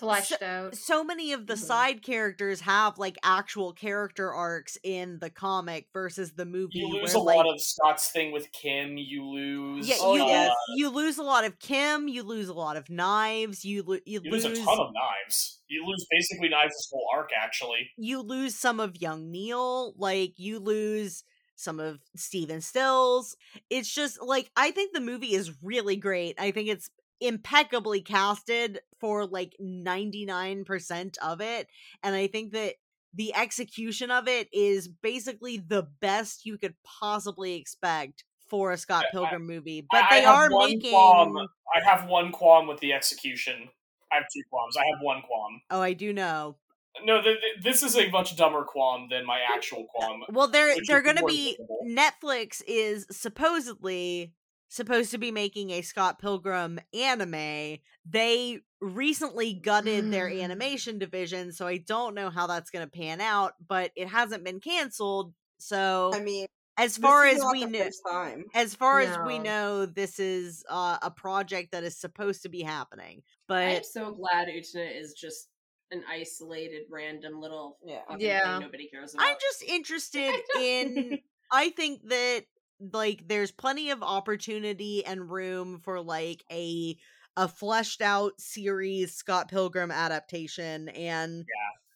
fleshed out. So many of the side characters have like actual character arcs in the comic versus the movie. You lose a lot of Scott's thing with Kim. You lose. Yeah, you lose a lot of Kim. You lose a lot of knives. You lose a ton of knives. You lose basically knives this whole arc. Actually, you lose some of young Neil. Like you lose some of Steven Stills. It's just like, I think the movie is really great. I think it's impeccably casted for like 99% of it. And I think that the execution of it is basically the best you could possibly expect for a Scott Pilgrim movie. But they are making... Qualm. I have one qualm with the execution. I have 2 qualms. I have one qualm. Oh, I do know. No, this is a much dumber qualm than my actual qualm. Well, they're going to be... Netflix is supposedly supposed to be making a Scott Pilgrim anime. They recently gutted their animation division, so I don't know how that's going to pan out, but it hasn't been canceled, so... I mean... As far as we know, this is a project that is supposed to be happening, but... I'm so glad Utena is just an isolated random little thing nobody cares about. I'm just interested in I think that like there's plenty of opportunity and room for like a fleshed out series Scott Pilgrim adaptation, and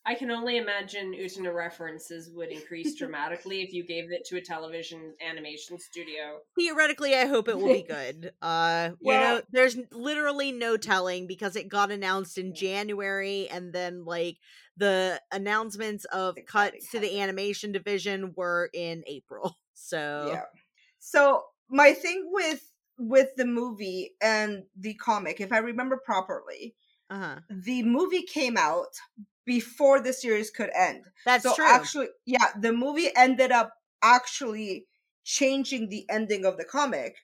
I can only imagine Utena references would increase dramatically if you gave it to a television animation studio. Theoretically, I hope it will be good. Yeah. You know, there's literally no telling because it got announced in January, and then like the announcements of cuts to the animation division were in April. So, yeah. So my thing with the movie and the comic, if I remember properly, the movie came out before the series could end. That's so true. Actually, yeah, the movie ended up actually changing the ending of the comic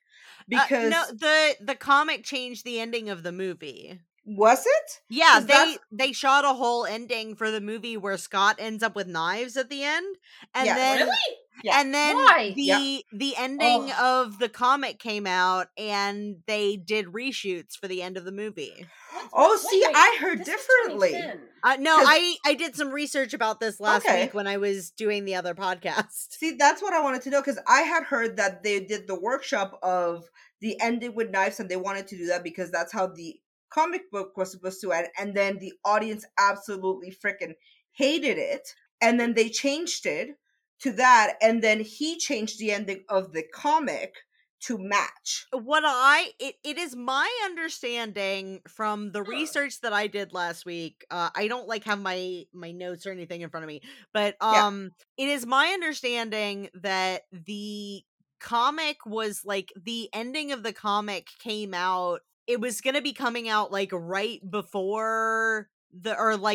because no, the comic changed the ending of the movie. Was it? Yeah, they shot a whole ending for the movie where Scott ends up with knives at the end, and then really? Yeah. And then the ending of the comic came out, and they did reshoots for the end of the movie. I heard differently. No, I did some research about this last week when I was doing the other podcast. See, that's what I wanted to know, because I had heard that they did the workshop of the ending with knives, and they wanted to do that because that's how the comic book was supposed to end, and then the audience absolutely freaking hated it, and then they changed it to that, and then he changed the ending of the comic to match. It is my understanding from the research that I did last week. I don't have my notes or anything in front of me, but it is my understanding that the comic was the ending of the comic came out. It was going to be coming out right before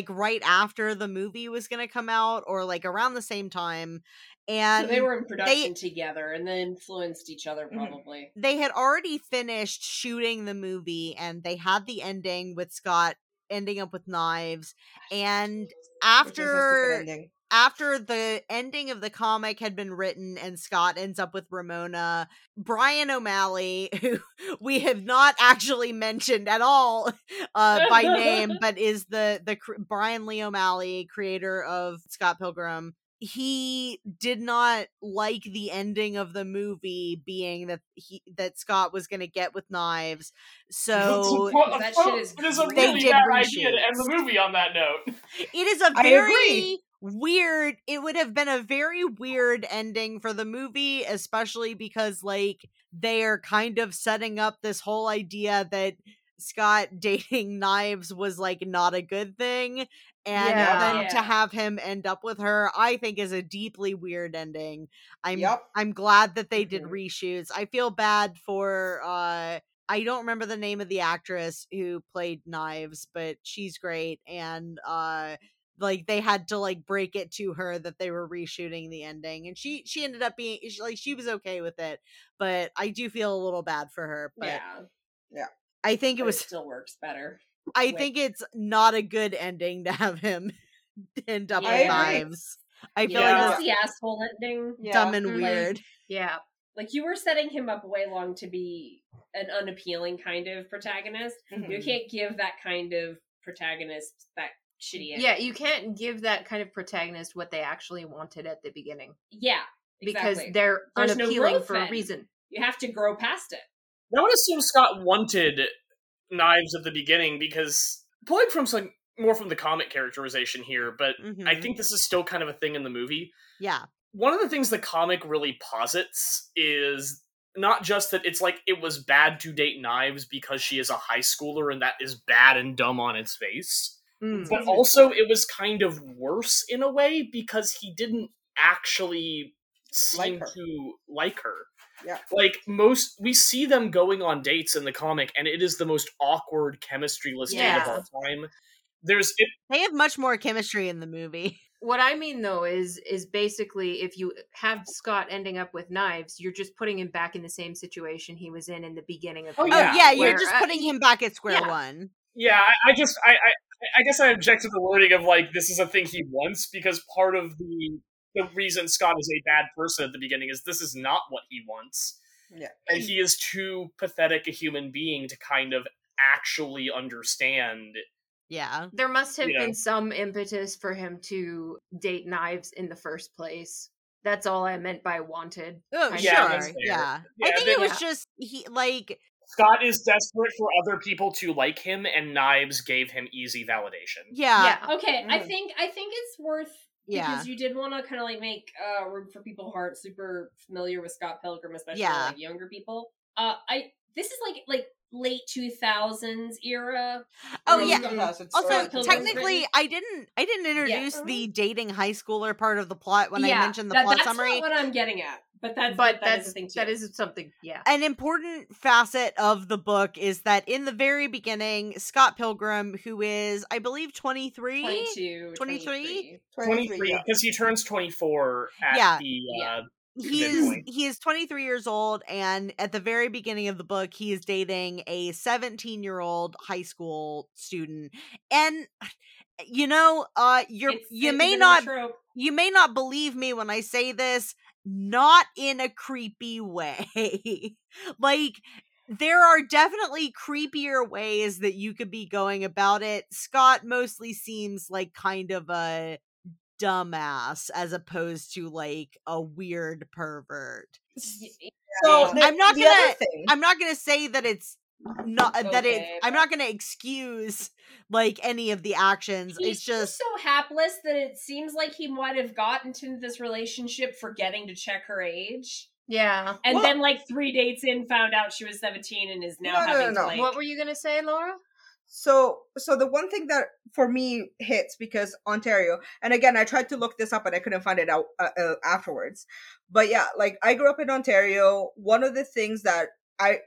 right after the movie was going to come out, or around the same time. And so they were in production together, and they influenced each other probably. They had already finished shooting the movie, and they had the ending with Scott ending up with knives. And after the ending of the comic had been written and Scott ends up with Ramona, Brian O'Malley, who we have not actually mentioned at all by name, but is the Brian Lee O'Malley, creator of Scott Pilgrim. He did not like the ending of the movie being that Scott was going to get with knives. So it is a really bad idea to end the movie on that note. It is a very weird. It would have been a very weird ending for the movie, especially because they are kind of setting up this whole idea that Scott dating knives was not a good thing, and then to have him end up with her, I think is a deeply weird ending. I'm glad that they did reshoots. I feel bad for I don't remember the name of the actress who played Knives, but she's great, and they had to break it to her that they were reshooting the ending, and she ended up being she was okay with it, but I do feel a little bad for her. But yeah. I think it still works better. I think it's not a good ending to have him end up with knives. I feel like that's the asshole ending. Dumb and weird. Yeah. You were setting him up way long to be an unappealing kind of protagonist. Mm-hmm. You can't give that kind of protagonist that shitty ending. Yeah, you can't give that kind of protagonist what they actually wanted at the beginning. Yeah, exactly. Because they're unappealing for a reason. You have to grow past it. I would assume Scott wanted knives at the beginning, because pulling from more from the comic characterization here, but I think this is still kind of a thing in the movie. Yeah. One of the things the comic really posits is not just that it's it was bad to date Knives because she is a high schooler and that is bad and dumb on its face, but also it was kind of worse in a way because he didn't actually seem to like her. Yeah. We see them going on dates in the comic, and it is the most awkward chemistry-less date of all time. They have much more chemistry in the movie. What I mean, though, is basically if you have Scott ending up with Knives, you're just putting him back in the same situation he was in the beginning of the movie. Oh, yeah, you're just putting him back at square one. Yeah, I guess I object to the wording of, this is a thing he wants, because part of the reason Scott is a bad person at the beginning is this is not what he wants. Yeah. And he is too pathetic a human being to kind of actually understand. Yeah. There must have been some impetus for him to date Knives in the first place. That's all I meant by wanted. Oh, sure. Yeah. I think it was just he Scott is desperate for other people to like him, and Knives gave him easy validation. Yeah. Okay, I think it's worth, because you did want to kind of like make room for people who aren't super familiar with Scott Pilgrim, especially like younger people. This is like late 2000s era. Oh yeah. Also, technically, I didn't introduce the dating high schooler part of the plot when I mentioned the plot summary. That's not what I'm getting at. But that's the thing too. That is something. Yeah. An important facet of the book is that in the very beginning, Scott Pilgrim, who is, I believe, 23, because he turns 24 at the. Yeah. He is 23 years old, and at the very beginning of the book, he is dating a 17-year-old high school student. And you may not believe me when I say this, not in a creepy way. Like, there are definitely creepier ways that you could be going about it. Scott mostly seems like kind of a dumbass as opposed to like a weird pervert. So I'm not gonna say that it's not that it. I'm not gonna excuse like any of the actions. He's it's just so hapless that it seems like he might have gotten into this relationship forgetting to check her age. Yeah, and then like 3 dates in, found out she was 17 and is now having to like. What were you gonna say, Laura? So the one thing that for me hits, because Ontario, and again, I tried to look this up and I couldn't find it out afterwards. But yeah, like I grew up in Ontario. One of the things that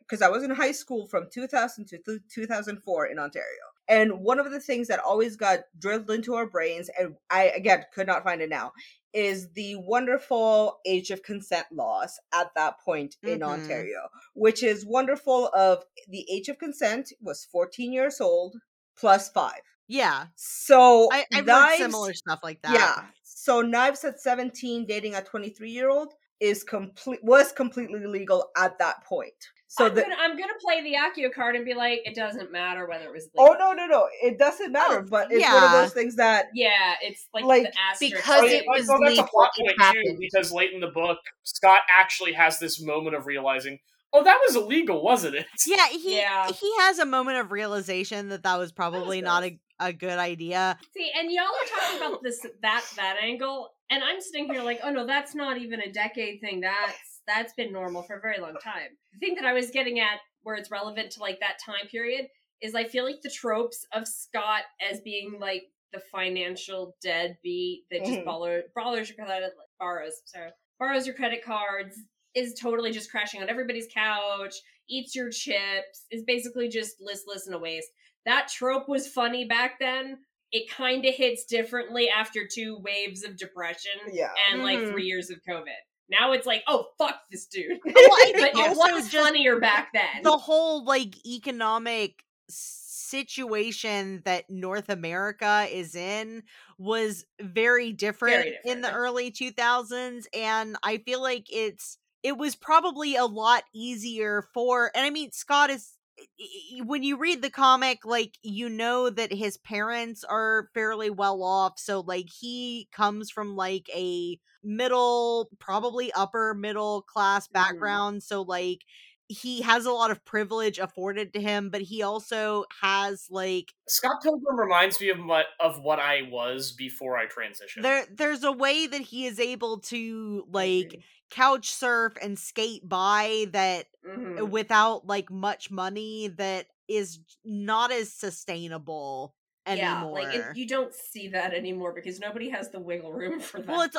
because I was in high school from 2000 to 2004 in Ontario. And one of the things that always got drilled into our brains, and I, again, could not find it now, is the wonderful age of consent laws at that point in Ontario, which is wonderful of the age of consent was 14 years old plus 5. Yeah. So I've heard similar stuff like that. Yeah. So Knives at 17 dating a 23-year-old was completely legal at that point. So I'm going to play the Accio card and be like, it doesn't matter whether it was legal. Oh, no. It doesn't matter, but it's one of those things that... Yeah, it's like the asterisk. Because it was legal, that's a plot point too, because late in the book, Scott actually has this moment of realizing, oh, that was illegal, wasn't it? Yeah, he has a moment of realization that was probably not a good idea. See, and y'all are talking about this that angle, and I'm sitting here like, oh no, that's not even a decade thing, that's been normal for a very long time. The thing that I was getting at, where it's relevant to like that time period, is I feel like the tropes of Scott as being like the financial deadbeat that just borrows your credit cards, is totally just crashing on everybody's couch, eats your chips, is basically just listless and a waste. That trope was funny back then. It kind of hits differently after 2 waves of depression and like 3 years of COVID. Now it's like, oh, fuck this dude. Well, but it was funnier back then. The whole like economic situation that North America is in was very different in the early 2000s. And I feel like it was probably a lot easier for, and I mean, Scott is, when you read the comic, like, you know that his parents are fairly well off. So like he comes from like a probably upper middle class background. So like he has a lot of privilege afforded to him, but he also has like... Scott Pilgrim reminds me of what I was before I transitioned. There's a way that he is able to like couch surf and skate by that without like much money that is not as sustainable anymore. Like you don't see that anymore because nobody has the wiggle room for that. Well, it's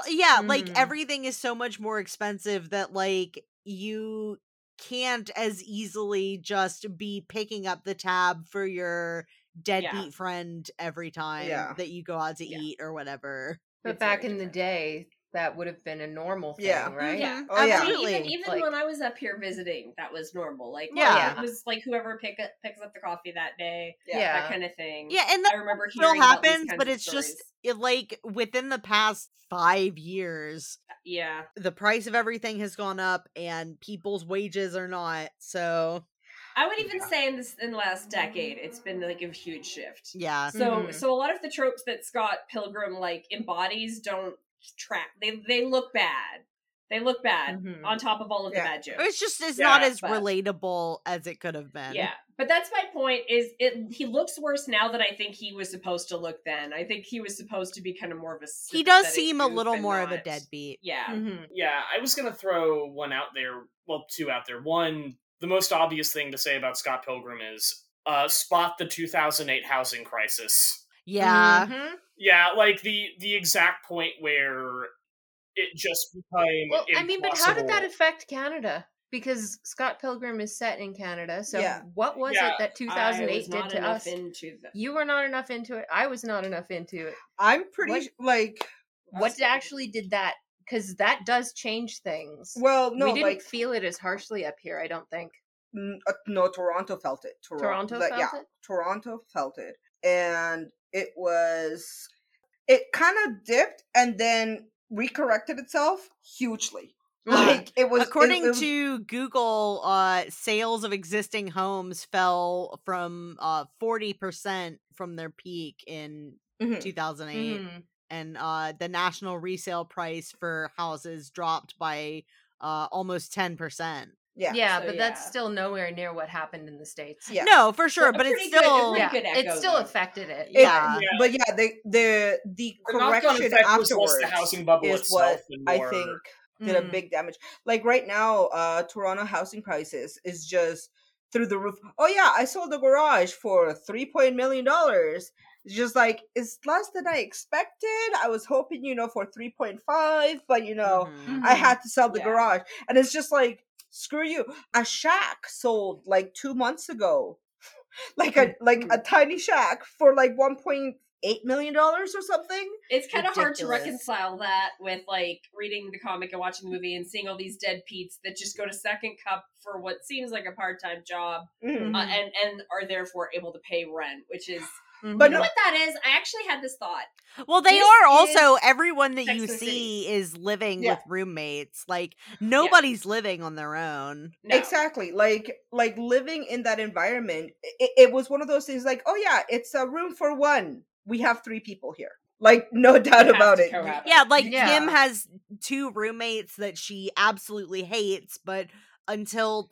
like everything is so much more expensive that like you can't as easily just be picking up the tab for your deadbeat friend every time that you go out to eat or whatever. But it's back in the day, that would have been a normal thing, right? Yeah. Oh, absolutely. Even like, when I was up here visiting, that was normal. Like, it was like whoever picks up the coffee that day, that kind of thing. Yeah, and that I remember still happens, but it's just like within the past 5 years, the price of everything has gone up, and people's wages are not. So, I would even say in the last decade, it's been like a huge shift. Yeah. So a lot of the tropes that Scott Pilgrim like embodies don't track, they look bad. They look bad on top of all of the bad jokes. It's just it's not as relatable as it could have been. Yeah, but that's my point. He looks worse now than I think he was supposed to look then. I think he was supposed to be kind of more of a. He does seem a little more of a deadbeat. Yeah, yeah. I was gonna throw one out there. Well, two out there. One, the most obvious thing to say about Scott Pilgrim is spot the 2008 housing crisis. Yeah, yeah. Like the exact point where. It just became impossible. I mean, but how did that affect Canada? Because Scott Pilgrim is set in Canada, so what was it that 2008 did to us? You were not enough into it. I was not enough into it. I'm pretty actually did that? Because that does change things. Well, no, we didn't feel it as harshly up here. I don't think. No, Toronto felt it. Toronto felt it. Toronto felt it, and it kind of dipped, and then. Recorrected itself hugely. Like it was according to Google, sales of existing homes fell from 40% from their peak in 2008, and the national resale price for houses dropped by almost 10%. Yeah, that's still nowhere near what happened in the States. Yeah. No, for sure, but it's still it still affected it. Yeah. But yeah, the correction afterwards the housing bubble is what I think did a big damage. Like right now, Toronto housing prices is just through the roof. Oh yeah, I sold the garage for $3 million. Just like it's less than I expected. I was hoping, for 3.5, but I had to sell the garage, and it's just like. Screw you. A shack sold 2 months ago. like a tiny shack for $1.8 million or something. It's kind of hard to reconcile that with reading the comic and watching the movie and seeing all these deadbeats that just go to second cup for what seems like a part-time job and are therefore able to pay rent, which is but you know what that is? I actually had this thought. Well, they are also everyone that you see is living with roommates. Like nobody's living on their own. No. Exactly. Like living in that environment, it was one of those things. Like, oh yeah, it's a room for one. We have three people here. Like, no doubt about it. Yeah. Kim has two roommates that she absolutely hates, but. Until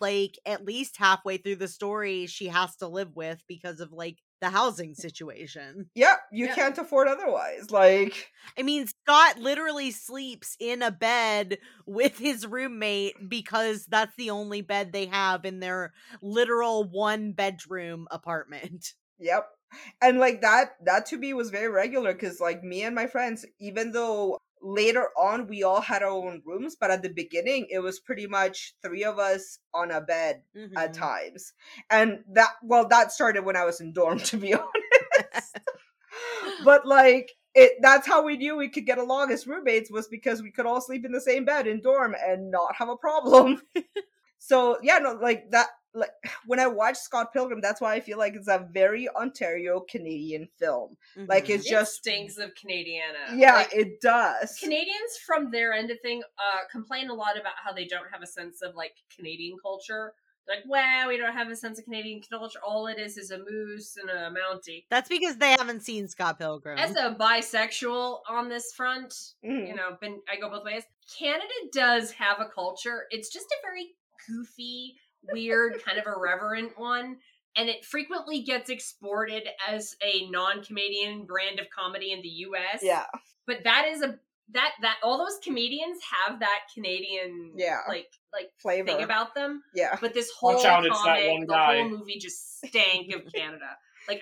at least halfway through the story she has to live with because of the housing situation. You can't afford otherwise. I mean, Scott literally sleeps in a bed with his roommate because that's the only bed they have in their literal one bedroom apartment. Yep. And that to me was very regular because me and my friends, even though later on, we all had our own rooms, but at the beginning, it was pretty much three of us on a bed at times. And that started when I was in dorm, to be honest. But that's how we knew we could get along as roommates was because we could all sleep in the same bed in dorm and not have a problem. So when I watch Scott Pilgrim, that's why I feel like it's a very Ontario Canadian film. It just stinks of Canadiana. Yeah, it does. Canadians from their end of thing complain a lot about how they don't have a sense of Canadian culture. Like, wow, we don't have a sense of Canadian culture. All it is a moose and a Mountie. That's because they haven't seen Scott Pilgrim. As a bisexual on this front, I go both ways. Canada does have a culture. It's just a very goofy, weird, kind of irreverent one, and it frequently gets exported as a non-Canadian brand of comedy in the U.S. Yeah, but that is that all those comedians have that Canadian flavor thing about them. Yeah, but this whole whole movie just stank of Canada.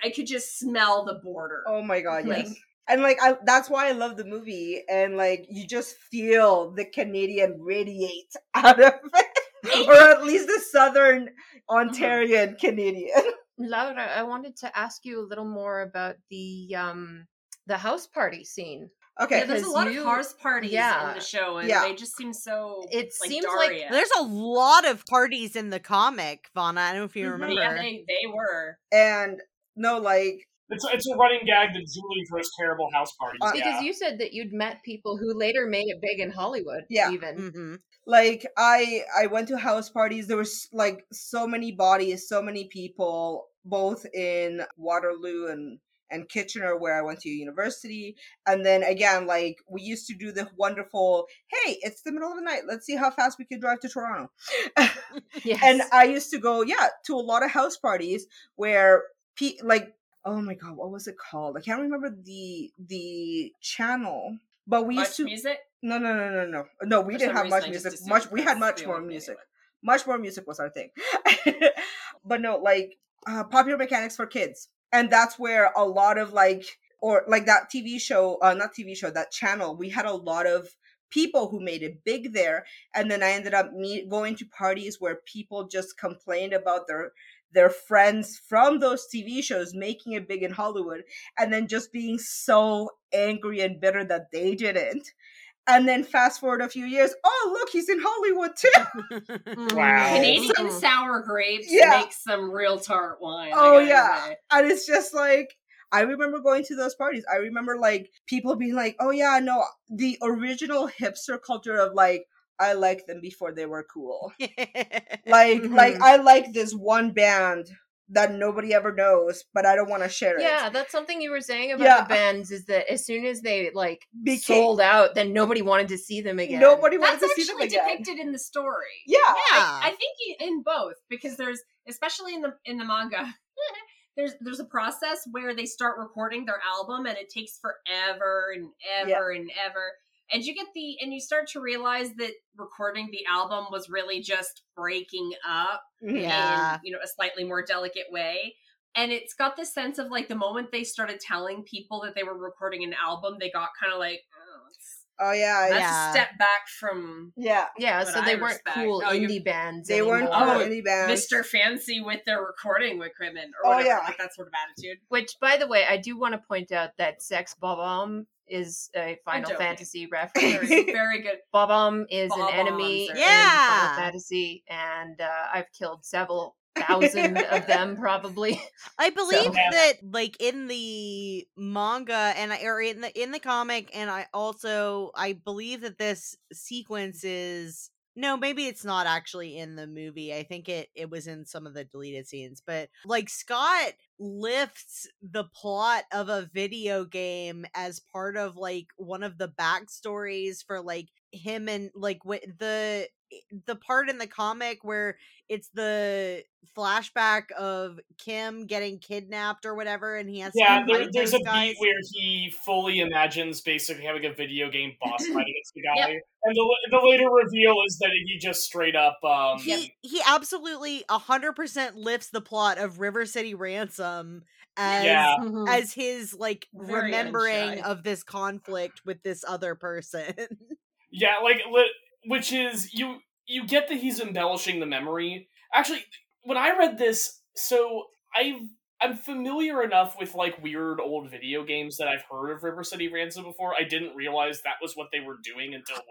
I could just smell the border. Oh my god, yes. And that's why I love the movie, and you just feel the Canadian radiate out of it. Or at least the Southern Ontarian Canadian. Laura, I wanted to ask you a little more about the house party scene. Okay, yeah, there's a lot of house parties in the show, and they just seem so. It seems Daria. There's a lot of parties in the comic, Vonna. I don't know if you remember. Yeah, they were. And no, it's a running gag that Julie throws terrible house parties. Because you said that you'd met people who later made it big in Hollywood. Yeah, even. Mm-hmm. I went to house parties. There was so many bodies, so many people, both in Waterloo and and Kitchener, where I went to university. And then again, like, we used to do the wonderful, hey, it's the middle of the night, let's see how fast we can drive to Toronto. Yes. And I used to go, yeah, to a lot of house parties where, like, oh my God, what was it called? I can't remember the channel, but we used to... Much music? No, we didn't have much music. We had much more music. Much more music was our thing. But no, like, Popular Mechanics for kids. And that's where a lot of, like, or like that TV show, that channel, we had a lot of people who made it big there. And then I ended up going to parties where people just complained about their friends from those TV shows making it big in Hollywood, and then just being so angry and bitter that they didn't. And then fast forward a few years, oh, look, he's in Hollywood too. Wow. Canadian sour grapes make some real tart wine. Oh, yeah. Say. And it's just like, I remember going to those parties. I remember, like, people being like, oh, yeah, no, the original hipster culture of, like, I liked them before they were cool. like I like this one band that nobody ever knows, but I don't want to share it. Yeah, that's something you were saying about the bands, is that as soon as they, like, sold out, then nobody wanted to see them again. That's depicted in the story. Yeah. I think in both, because there's, especially in the manga, there's a process where they start recording their album and it takes forever and ever and ever. And you start to realize that recording the album was really just breaking up in, a slightly more delicate way. And it's got this sense of, like, the moment they started telling people that they were recording an album, they got kind of like, that's a step back from so they weren't cool indie bands. They weren't cool indie bands. Mr. Fancy with their recording equipment or whatever, like that sort of attitude. Which, by the way, I do want to point out that Sex Bomb is a Final Fantasy reference. Very good. Bob-omb is an enemy in Final Fantasy, and I've killed several thousand of them, probably. I believe that, like, in the manga or in the comic, and I believe that this sequence is... No, maybe it's not actually in the movie. I think it was in some of the deleted scenes. But, like, Scott lifts the plot of a video game as part of, like, one of the backstories for, like, him and, like, the part in the comic where it's the flashback of Kim getting kidnapped or whatever, and he has to there's a beat where he fully imagines basically having a video game boss fight against the guy, and the later reveal is that he just straight up he absolutely 100% lifts the plot of River City Ransom as his, like, very remembering of this conflict with this other person. Which is, you get that he's embellishing the memory. Actually, when I read this, so I'm familiar enough with, like, weird old video games that I've heard of River City Ransom before. I didn't realize that was what they were doing until...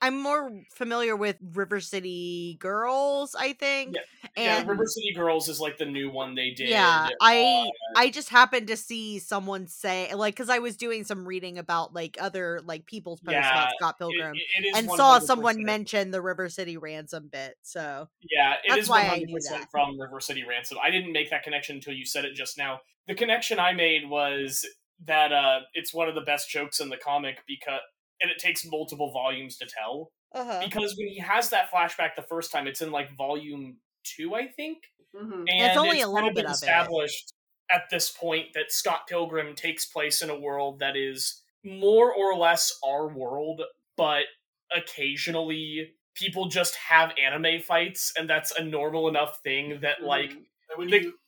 I'm more familiar with River City Girls, I think. Yeah, River City Girls is, like, the new one they did. Yeah, I just happened to see someone say, like, because I was doing some reading about, like, other, like, people's posts about Scott Pilgrim, and saw someone mention the River City Ransom bit, so... Yeah, it is 100% from River City Ransom. I didn't make that connection until you said it just now. The connection I made was that it's one of the best jokes in the comic, and it takes multiple volumes to tell. Uh-huh. Because when he has that flashback the first time, it's in, like, volume 2, I think. Mm-hmm. And it's only a little bit of established at this point that Scott Pilgrim takes place in a world that is more or less our world, but occasionally people just have anime fights, and that's a normal enough thing that, like,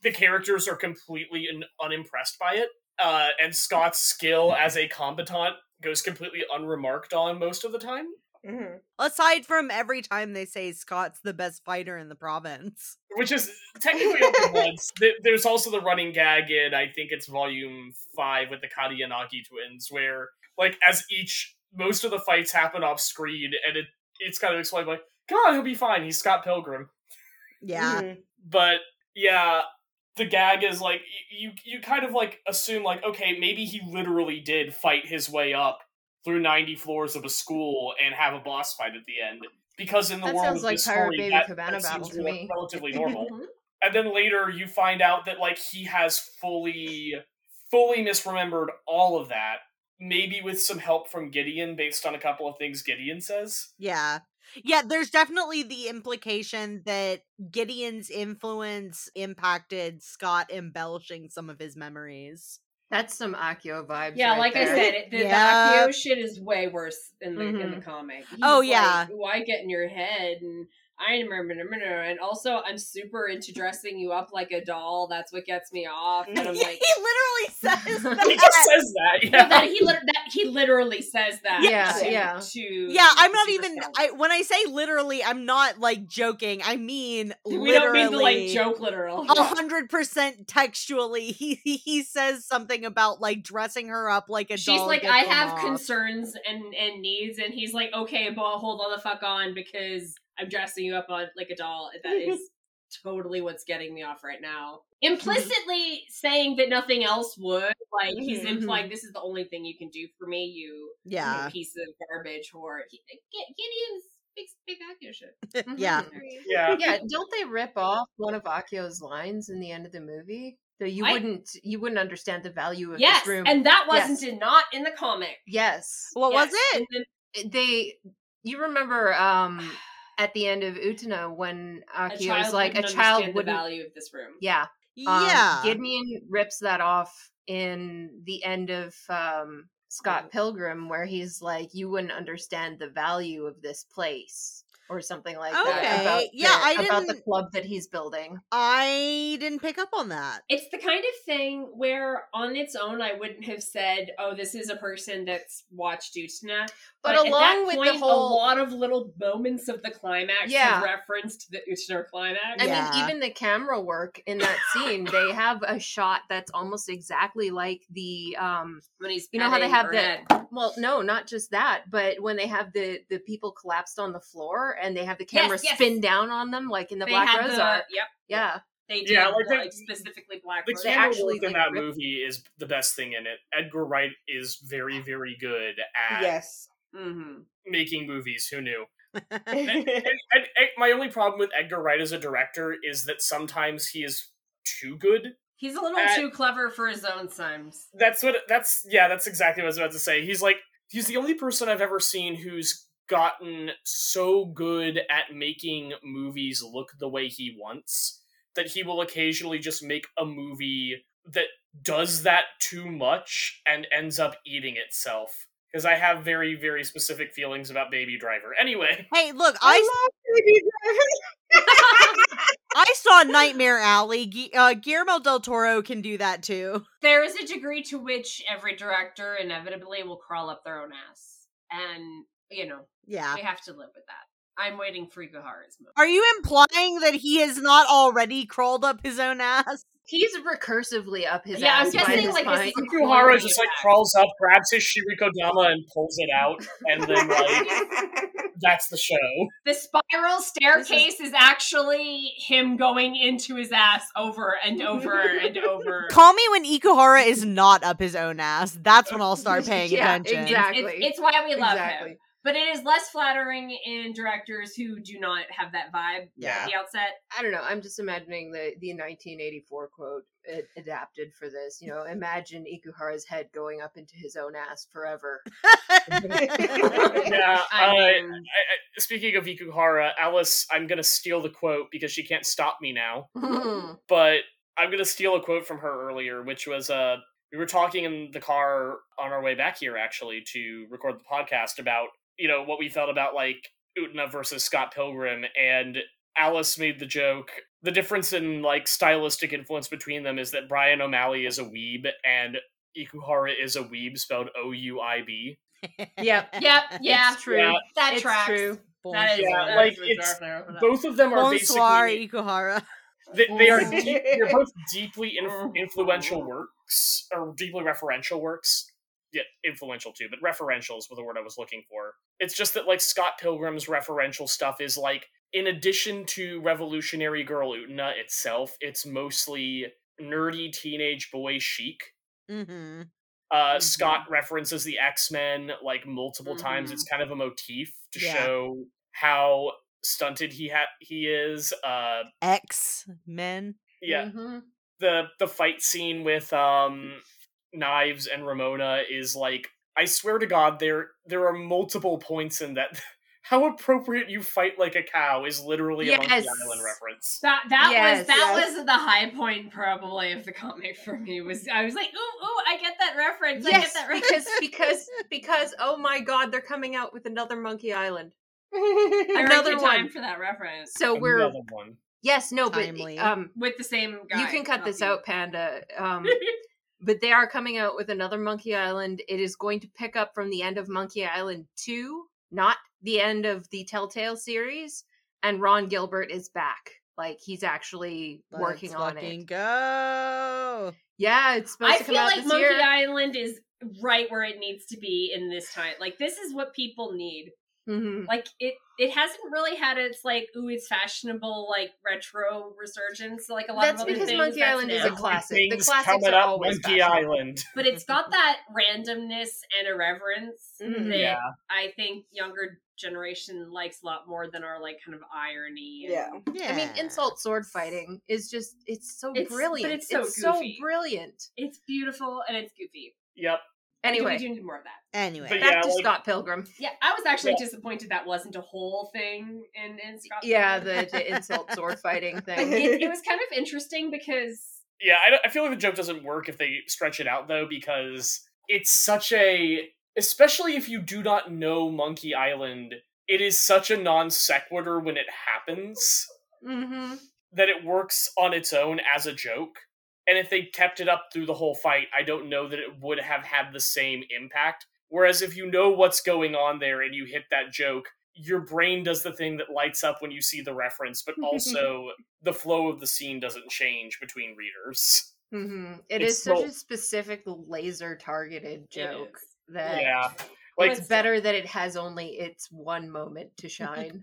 the characters are completely unimpressed by it, and Scott's skill as a combatant goes completely unremarked on most of the time. Mm-hmm. Aside from every time they say Scott's the best fighter in the province. Which is technically only once. There's also the running gag in, I think it's volume 5 with the Kadiyanagi twins, where, like, as most of the fights happen off screen, and it's kind of explained, like, God, he'll be fine, he's Scott Pilgrim. Yeah. Mm-hmm. But... yeah, the gag is, like, you kind of, like, assume, like, okay, maybe he literally did fight his way up through 90 floors of a school and have a boss fight at the end. Because in the world of this story, that seems relatively normal. And then later you find out that, like, he has fully fully misremembered all of that, maybe with some help from Gideon based on a couple of things Gideon says. Yeah. Yeah, there's definitely the implication that Gideon's influence impacted Scott embellishing some of his memories. That's some Akio vibes. Yeah, right like there. I said, the Akio shit is way worse in the comic. He's why get in your head? And I remember, and also I'm super into dressing you up like a doll. That's what gets me off. And I'm like, he literally says that. He just says that. Yeah. He literally says that. Yeah, I'm not even. When I say literally, I'm not like joking. I mean, we don't mean to like joke literal. 100% textually, he says something about like dressing her up like a doll. She's like, I have concerns and needs, and he's like, okay, but hold on the fuck on because. I'm dressing you up like a doll. That is totally what's getting me off right now. Implicitly saying that nothing else would. Like, he's implying this is the only thing you can do for me, you piece of garbage whore. Gideon's big Akio shit. Yeah. Don't they rip off one of Akio's lines in the end of the movie? Though you wouldn't understand the value of this room. Yes, and that wasn't not in the comic. Yes. What was it? You remember... at the end of Utena, when Akio is like, a child wouldn't the value of this room. Yeah. Yeah. Gideon rips that off in the end of Scott Pilgrim, where he's like, you wouldn't understand the value of this place. Or something like that. About the club that he's building. I didn't pick up on that. It's the kind of thing where on its own I wouldn't have said, oh, this is a person that's watched Utena. But along at that with point, the whole... a lot of little moments of the climax referenced the Utena climax. And then even the camera work in that scene, they have a shot that's almost exactly like the... when he's you know how they have the... Well, no, not just that, but when they have the people collapsed on the floor and they have the camera spin down on them, like in the Black Rose art. Yep. Yeah. They did, specifically Black Rose. The camera work in that movie is the best thing in it. Edgar Wright is very, very good at making movies. Who knew? and my only problem with Edgar Wright as a director is that sometimes he is too good. He's a little too clever for his own sons. That's exactly what I was about to say. He's like, he's the only person I've ever seen who's gotten so good at making movies look the way he wants that he will occasionally just make a movie that does that too much and ends up eating itself. Because I have very, very specific feelings about Baby Driver. Anyway. Hey, look, I love Baby Driver. I saw Nightmare Alley. Guillermo del Toro can do that too. There is a degree to which every director inevitably will crawl up their own ass. And, we have to live with that. I'm waiting for Igahara's movie. Are you implying that he has not already crawled up his own ass? He's recursively up his ass. Yeah, I'm guessing this is Ikuhara just crawls up, grabs his Shirikodama and pulls it out, and then that's the show. The spiral staircase is actually him going into his ass over and over and over. Call me when Ikuhara is not up his own ass. That's when I'll start paying attention. Exactly. It's why we love him. But it is less flattering in directors who do not have that vibe at the outset. I don't know. I'm just imagining the 1984 quote adapted for this. You know, imagine Ikuhara's head going up into his own ass forever. Speaking of Ikuhara, Alice, I'm going to steal the quote because she can't stop me now. But I'm going to steal a quote from her earlier, which was... we were talking in the car on our way back here, actually, to record the podcast about... what we felt about, Utena versus Scott Pilgrim, and Alice made the joke, the difference in, stylistic influence between them is that Brian O'Malley is a weeb, and Ikuhara is a weeb, spelled O-U-I-B. Yep, it's true. Yeah. That tracks. True. That is, both of them are basically... Ikuhara. They are they're both deeply influential works, or deeply referential works. Yeah, influential too, but referentials were the word I was looking for. It's just that Scott Pilgrim's referential stuff is in addition to Revolutionary Girl Utena itself, it's mostly nerdy teenage boy chic. Scott references the X-Men multiple times. It's kind of a motif to show how stunted he is. X-Men. Yeah. The fight scene with Knives and Ramona is like, I swear to God, there are multiple points in that. How appropriate you fight like a cow is literally a Monkey Island reference. That was the high point probably of the comic for me. I was like, ooh, I get that reference. Yes, I get that reference. Because oh my God, they're coming out with another Monkey Island. Another one for that reference. So we're timely. But with the same guy. You can cut this out, Panda. But they are coming out with another Monkey Island. It is going to pick up from the end of Monkey Island 2, not the end of the Telltale series, and Ron Gilbert is back. Like, he's actually working on it. Let's go! Yeah, it's supposed to come out this year. I feel like Monkey Island is right where it needs to be in this time. Like, this is what people need. Mm-hmm. Like, it hasn't really had its, like, it's fashionable, like, retro resurgence. Like, a lot of other things. That's because Monkey Island is a classic. The classics are always Monkey Island. But it's got that randomness and irreverence that I think younger generation likes a lot more than our, like, kind of irony. I mean, insult sword fighting is just, it's brilliant. But it's so brilliant. It's beautiful and it's goofy. Yep. Anyway, we do need more of that. Anyway, back to Scott Pilgrim. Yeah, I was actually disappointed that wasn't a whole thing in Scott Pilgrim. Yeah, the insult sword fighting thing. It was kind of interesting because... Yeah, I feel like the joke doesn't work if they stretch it out, though, because it's such a... Especially if you do not know Monkey Island, it is such a non sequitur when it happens that it works on its own as a joke. And if they kept it up through the whole fight, I don't know that it would have had the same impact. Whereas if you know what's going on there and you hit that joke, your brain does the thing that lights up when you see the reference, but also the flow of the scene doesn't change between readers. Mm-hmm. It's such a specific laser-targeted joke that it's better that it has only its one moment to shine.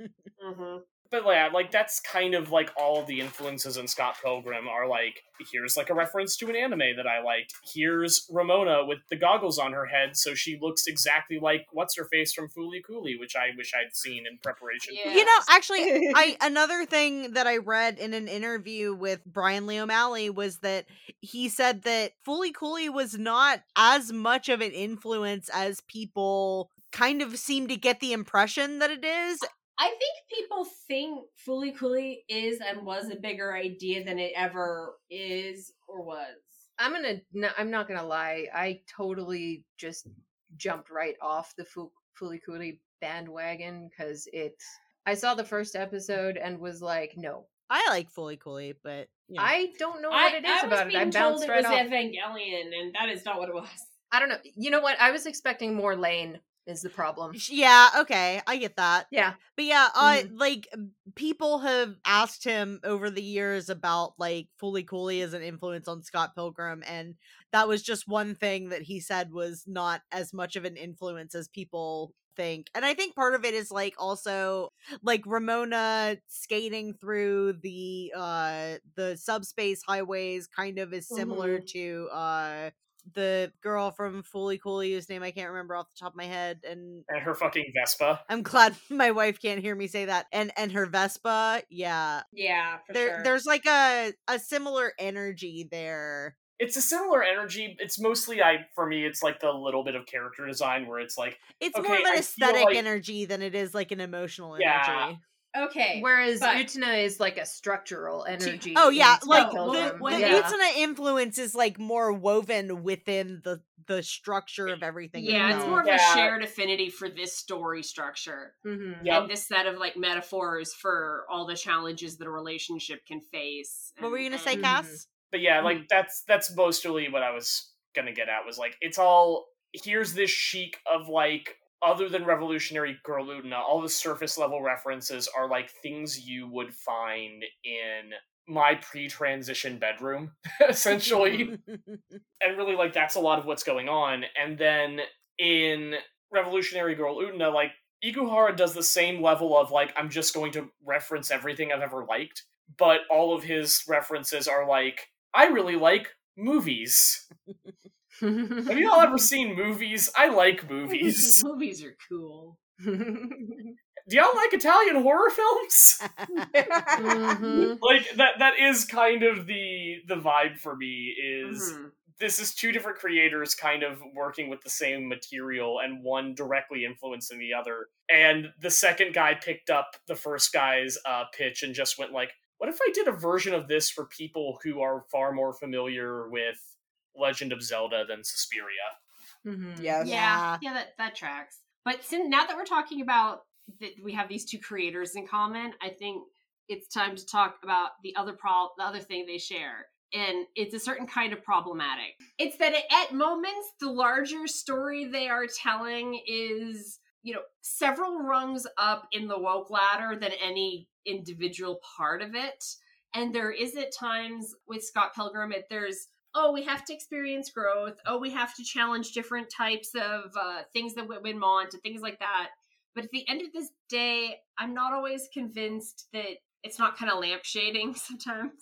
But yeah, like, that's kind of, like, all of the influences in Scott Pilgrim are, like, here's, like, a reference to an anime that I liked. Here's Ramona with the goggles on her head, so she looks exactly like What's-Her-Face from Foolie Cooley, which I wish I'd seen in preparation. Yeah. You know, actually, another thing that I read in an interview with Brian Lee O'Malley was that he said that Foolie Cooley was not as much of an influence as people kind of seem to get the impression that it is. I think people think Foolie Cooley is and was a bigger idea than it ever is or was. I'm not gonna lie. I totally just jumped right off the Foolie Cooley bandwagon because I saw the first episode and was like, no. I like Foolie Cooley, but you know. I don't know what it is about it. I bounced right off. I was told it was Evangelion, and that is not what it was. I don't know. You know what? I was expecting more Lane. Is the problem. Yeah, okay, I get that. Yeah. But yeah, like, people have asked him over the years about, like, Foolie Cooley as an influence on Scott Pilgrim, and that was just one thing that he said was not as much of an influence as people think. And I think part of it is, like, also, like, Ramona skating through the subspace highways kind of is similar to, the girl from Foolie Cooley, whose name I can't remember off the top of my head, and her fucking Vespa. I'm glad my wife can't hear me say that. And her Vespa, sure. There's like a similar energy there. It's a similar energy. It's mostly it's like the little bit of character design where it's like it's more of an aesthetic energy than it is like an emotional energy. Okay. Whereas Utena is like a structural energy. Oh yeah, like the Utena influence is like more woven within the structure of everything. Yeah, it's more of a shared affinity for this story structure and this set of like metaphors for all the challenges that a relationship can face. What were you gonna say, Cass? But yeah, like that's mostly what I was gonna get at was like it's all here's this chic of like. Other than Revolutionary Girl Utena, all the surface level references are like things you would find in my pre-transition bedroom, essentially. And really, like, that's a lot of what's going on. And then in Revolutionary Girl Utena, like, Ikuhara does the same level of, like, I'm just going to reference everything I've ever liked, but all of his references are like, I really like movies. Have you all ever seen movies? I like movies. Movies are cool. Do y'all like Italian horror films? Like that is kind of the vibe for me is this is two different creators kind of working with the same material and one directly influencing the other. And the second guy picked up the first guy's pitch and just went like, what if I did a version of this for people who are far more familiar with Legend of Zelda than Suspiria? Mm-hmm. Yes. Yeah. Yeah, that tracks. But now that we're talking about that we have these two creators in common, I think it's time to talk about the other thing they share. And it's a certain kind of problematic. It's that at moments, the larger story they are telling is, you know, several rungs up in the woke ladder than any individual part of it. And there is at times with Scott Pilgrim, oh, we have to experience growth. Oh, we have to challenge different types of things that women want and things like that. But at the end of this day, I'm not always convinced that it's not kind of lampshading sometimes.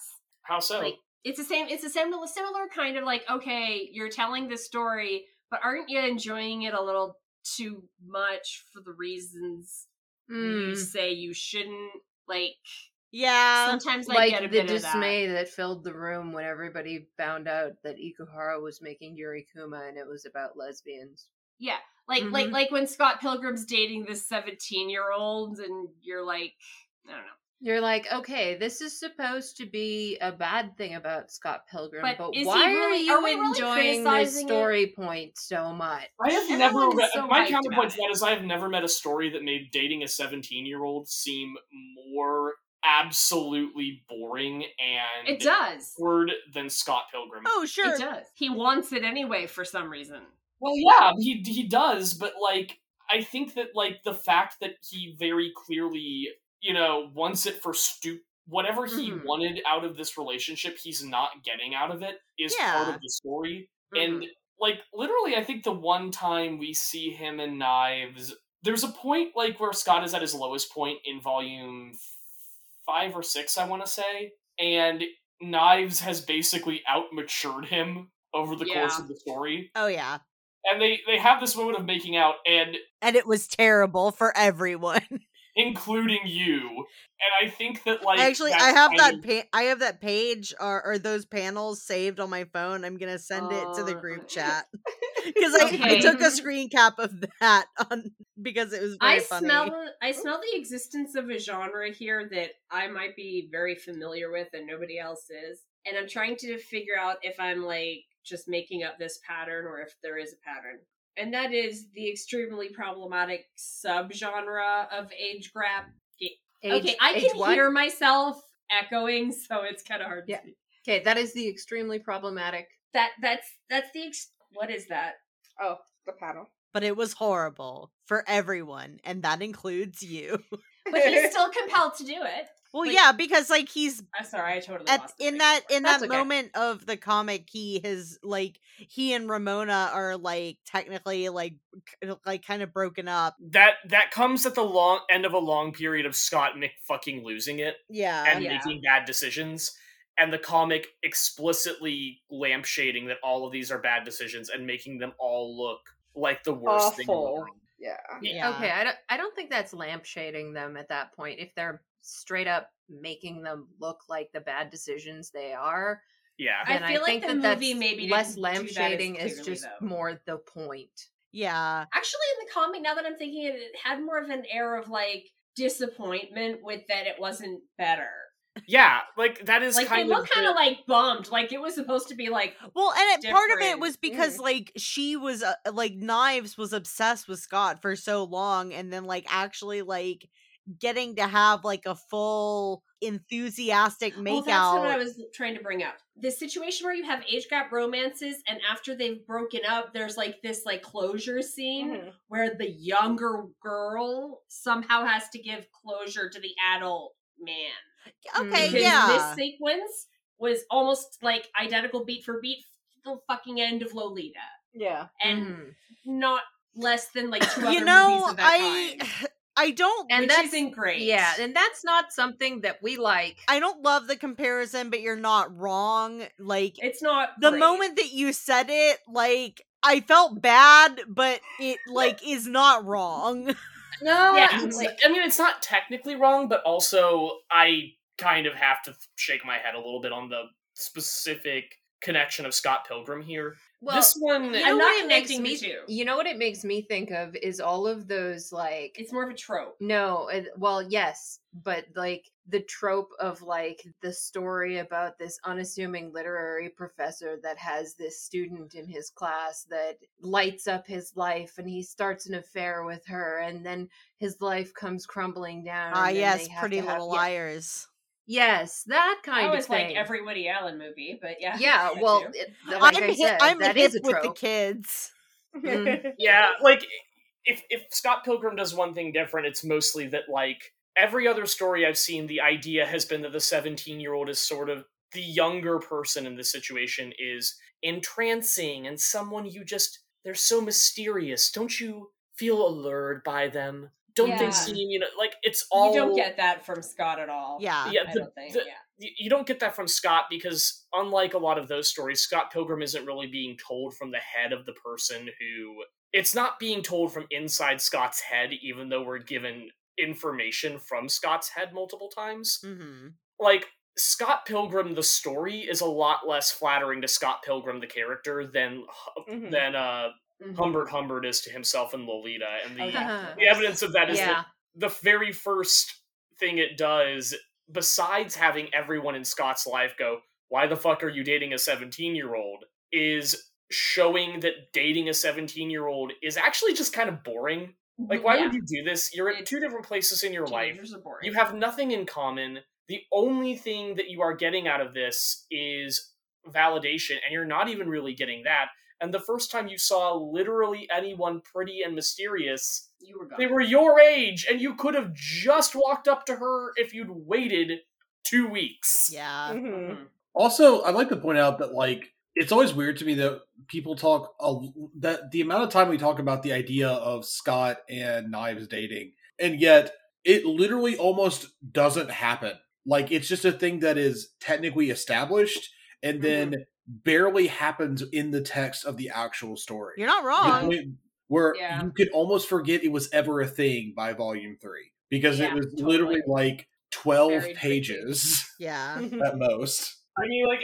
How so? Like, it's a similar kind of like, okay, you're telling this story, but aren't you enjoying it a little too much for the reasons you say you shouldn't? Like, yeah, sometimes I get a bit of that. Like the dismay that filled the room when everybody found out that Ikuhara was making Yurikuma and it was about lesbians. Yeah, like when Scott Pilgrim's dating this 17-year-old and you're like, I don't know. You're like, okay, this is supposed to be a bad thing about Scott Pilgrim, but why are you enjoying this story point so much? My counterpoint to that is I have never met a story that made dating a 17-year-old seem more absolutely boring and it does word than Scott Pilgrim. Oh, sure. It does. He wants it anyway for some reason. Well, yeah, he does, but like, I think that like the fact that he very clearly, you know, wants it for whatever he wanted out of this relationship, he's not getting out of it is part of the story. Mm-hmm. And like, literally, I think the one time we see him in Knives, there's a point like where Scott is at his lowest point in volume 5 or 6, I want to say, and Knives has basically out-matured him over the course of the story. Oh, yeah. And they have this moment of making out, and it was terrible for everyone. Including you. And I think that, like... Actually, I have that page, or those panels saved on my phone. I'm gonna send it to the group chat. Because I took a screen cap of that because it was very funny. I smell the existence of a genre here that I might be very familiar with and nobody else is. And I'm trying to figure out if I'm, like, just making up this pattern or if there is a pattern. And that is the extremely problematic subgenre of age grab. Okay, I can hear myself echoing, so it's kind of hard to... Okay, that is the extremely problematic... What is that? Oh, the panel. But it was horrible for everyone, and that includes you. But he's still compelled to do it. Well, like, yeah, because like he's. I'm sorry, I totally lost it. In that moment of the comic, he has like he and Ramona are like technically like kind of broken up. That comes at the long end of a long period of Scott fucking losing it, making bad decisions, and the comic explicitly lampshading that all of these are bad decisions and making them all look like the worst thing in the world. Yeah. Okay, I don't think that's lampshading them at that point if they're straight up making them look like the bad decisions they are. Yeah. And I feel like the movie maybe less lampshading is just more the point. Yeah. Actually, in the comic, now that I'm thinking of it, it had more of an air of like disappointment with that it wasn't better. Yeah, like that is like kind of they look kind of like bummed, like it was supposed to be like well, and part of it was because like she was like Knives was obsessed with Scott for so long, and then like actually like getting to have like a full enthusiastic makeout. Well, that's what I was trying to bring up. The situation where you have age gap romances, and after they've broken up, there's like this like closure scene where the younger girl somehow has to give closure to the adult man. Okay, because this sequence was almost like identical beat for beat to the fucking end of Lolita. Yeah, and not less than like two other movies of that kind. I don't, and that's great. Yeah, and that's not something that we like. I don't love the comparison, but you're not wrong. Like it's not the great. Moment that you said it. Like I felt bad, but it like is not wrong. No, yeah, like, I mean, it's not technically wrong, but also I kind of have to shake my head a little bit on the specific connection of Scott Pilgrim here. Well, this one, I'm not connecting me to. You know what it makes me think of is all of those, like, it's more of a trope. No, well, yes, but like the trope of like the story about this unassuming literary professor that has this student in his class that lights up his life, and he starts an affair with her, and then his life comes crumbling down. Ah, yes, Pretty Little Liars. Yes, that kind of thing. That was like every Woody Allen movie, but yeah. Yeah, well, like I said, that is a trope. I'm hit with the kids. Mm. Yeah, like, if Scott Pilgrim does one thing different, it's mostly that, like, every other story I've seen, the idea has been that the 17-year-old is sort of the younger person in this situation is entrancing and someone you just, they're so mysterious. Don't you feel allured by them? Don't think so, you know, like, it's all... You don't get that from Scott at all. Yeah, I don't think. You don't get that from Scott because, unlike a lot of those stories, Scott Pilgrim isn't really being told from the head of the person who... It's not being told from inside Scott's head, even though we're given information from Scott's head multiple times. Mm-hmm. Like, Scott Pilgrim, the story, is a lot less flattering to Scott Pilgrim, the character, than Humbert is to himself and Lolita, and the evidence of that is that the very first thing it does, besides having everyone in Scott's life go, why the fuck are you dating a 17-year-old, is showing that dating a 17-year-old is actually just kind of boring. Like, why would you do this? You're at two different places in your life. You have nothing in common. The only thing that you are getting out of this is validation, and you're not even really getting that. And the first time you saw literally anyone pretty and mysterious, they were your age, and you could have just walked up to her if you'd waited 2 weeks. Yeah. Mm-hmm. Also, I'd like to point out that, like, it's always weird to me that people talk, that the amount of time we talk about the idea of Scott and Knives dating, and yet it literally almost doesn't happen. Like, it's just a thing that is technically established, and then... Mm-hmm. barely happens in the text of the actual story. You're not wrong. You know, where you could almost forget it was ever a thing by volume 3, because it was literally like 12 pages. Yeah, at most. I mean, like,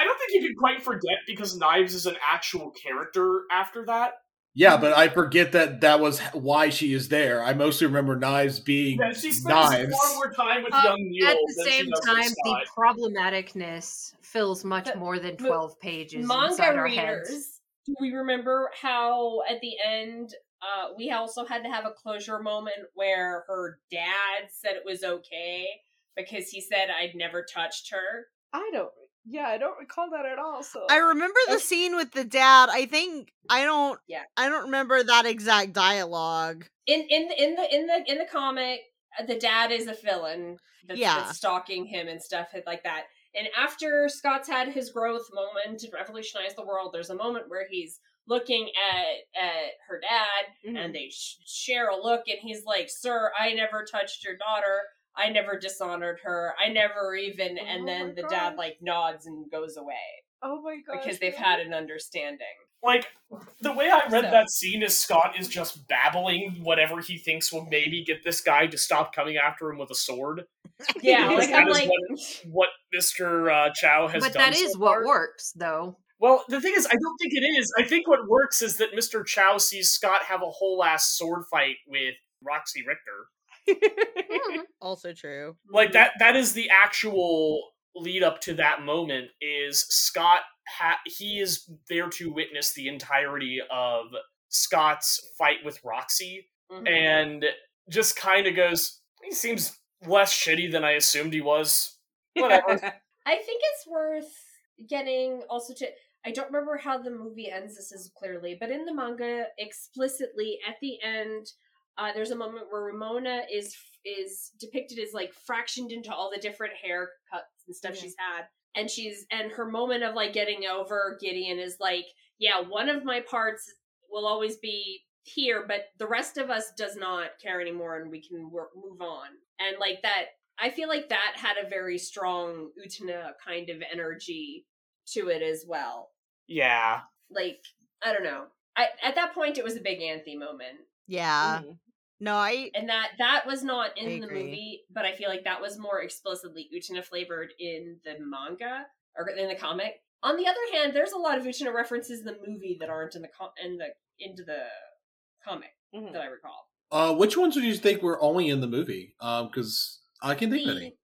I don't think you can quite forget, because Knives is an actual character after that. Yeah, but I forget that was why she is there. I mostly remember Knives being she spends Knives. Far more time with young Neil. At the same time, the problematicness fills much more than 12 pages inside our heads. Do we remember how at the end we also had to have a closure moment where her dad said it was okay because he said I'd never touched her? I don't recall that at all. So I remember the scene with the dad. I think I don't remember that exact dialogue. In the comic, the dad is a villain that's stalking him and stuff like that. And after Scott's had his growth moment to revolutionize the world, there's a moment where he's looking at her dad, mm-hmm. and they share a look, and he's like, "Sir, I never touched your daughter. I never dishonored her. I never even," and then the dad, like, nods and goes away. Oh my god! Because they've had an understanding. Like, the way I read that scene is Scott is just babbling whatever he thinks will maybe get this guy to stop coming after him with a sword. Yeah, like, that is what Mr. Chow has done. But that is what works, though. Well, the thing is, I don't think it is. I think what works is that Mr. Chow sees Scott have a whole ass sword fight with Roxy Richter. Also true. Like, that is the actual lead up to that moment, is Scott he is there to witness the entirety of Scott's fight with Roxy, mm-hmm. and just kind of goes, he seems less shitty than I assumed he was. Whatever. I think it's worth getting also to, I don't remember how the movie ends this as clearly, but in the manga explicitly at the end, there's a moment where Ramona is depicted as, like, fractioned into all the different haircuts and stuff she's had, and her moment of, like, getting over Gideon is like, yeah, one of my parts will always be here, but the rest of us does not care anymore, and we can move on. And, like, that, I feel like that had a very strong Utena kind of energy to it as well. Yeah, like, I don't know. At that point, it was a big Anthe moment. Yeah. Mm-hmm. No, and that was not in the movie, but I feel like that was more explicitly Utena flavored in the manga or in the comic. On the other hand, there's a lot of Butina references in the movie that aren't in the into the comic that I recall. Which ones would you think were only in the movie? Because I can think of any.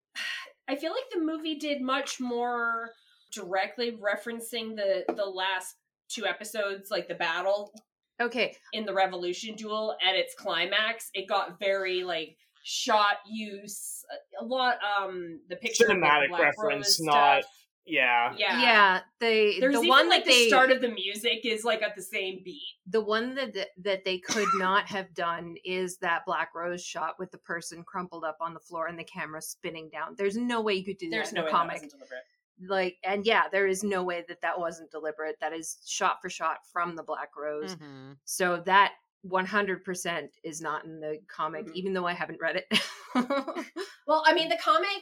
I feel like the movie did much more directly referencing the last two episodes, like the battle. Okay. In the Revolution duel at its climax, it got very like shot use a lot. The picture cinematic of reference, not. Yeah. Yeah. Yeah. There's the one even, like that the start of the music is like at the same beat. The one that they could not have done is that Black Rose shot with the person crumpled up on the floor and the camera spinning down. There's no way you could do that in a comic. Like, and yeah, there is no way that wasn't deliberate. That is shot for shot from the Black Rose. Mm-hmm. So that 100% is not in the comic, even though I haven't read it. Well, I mean, the comic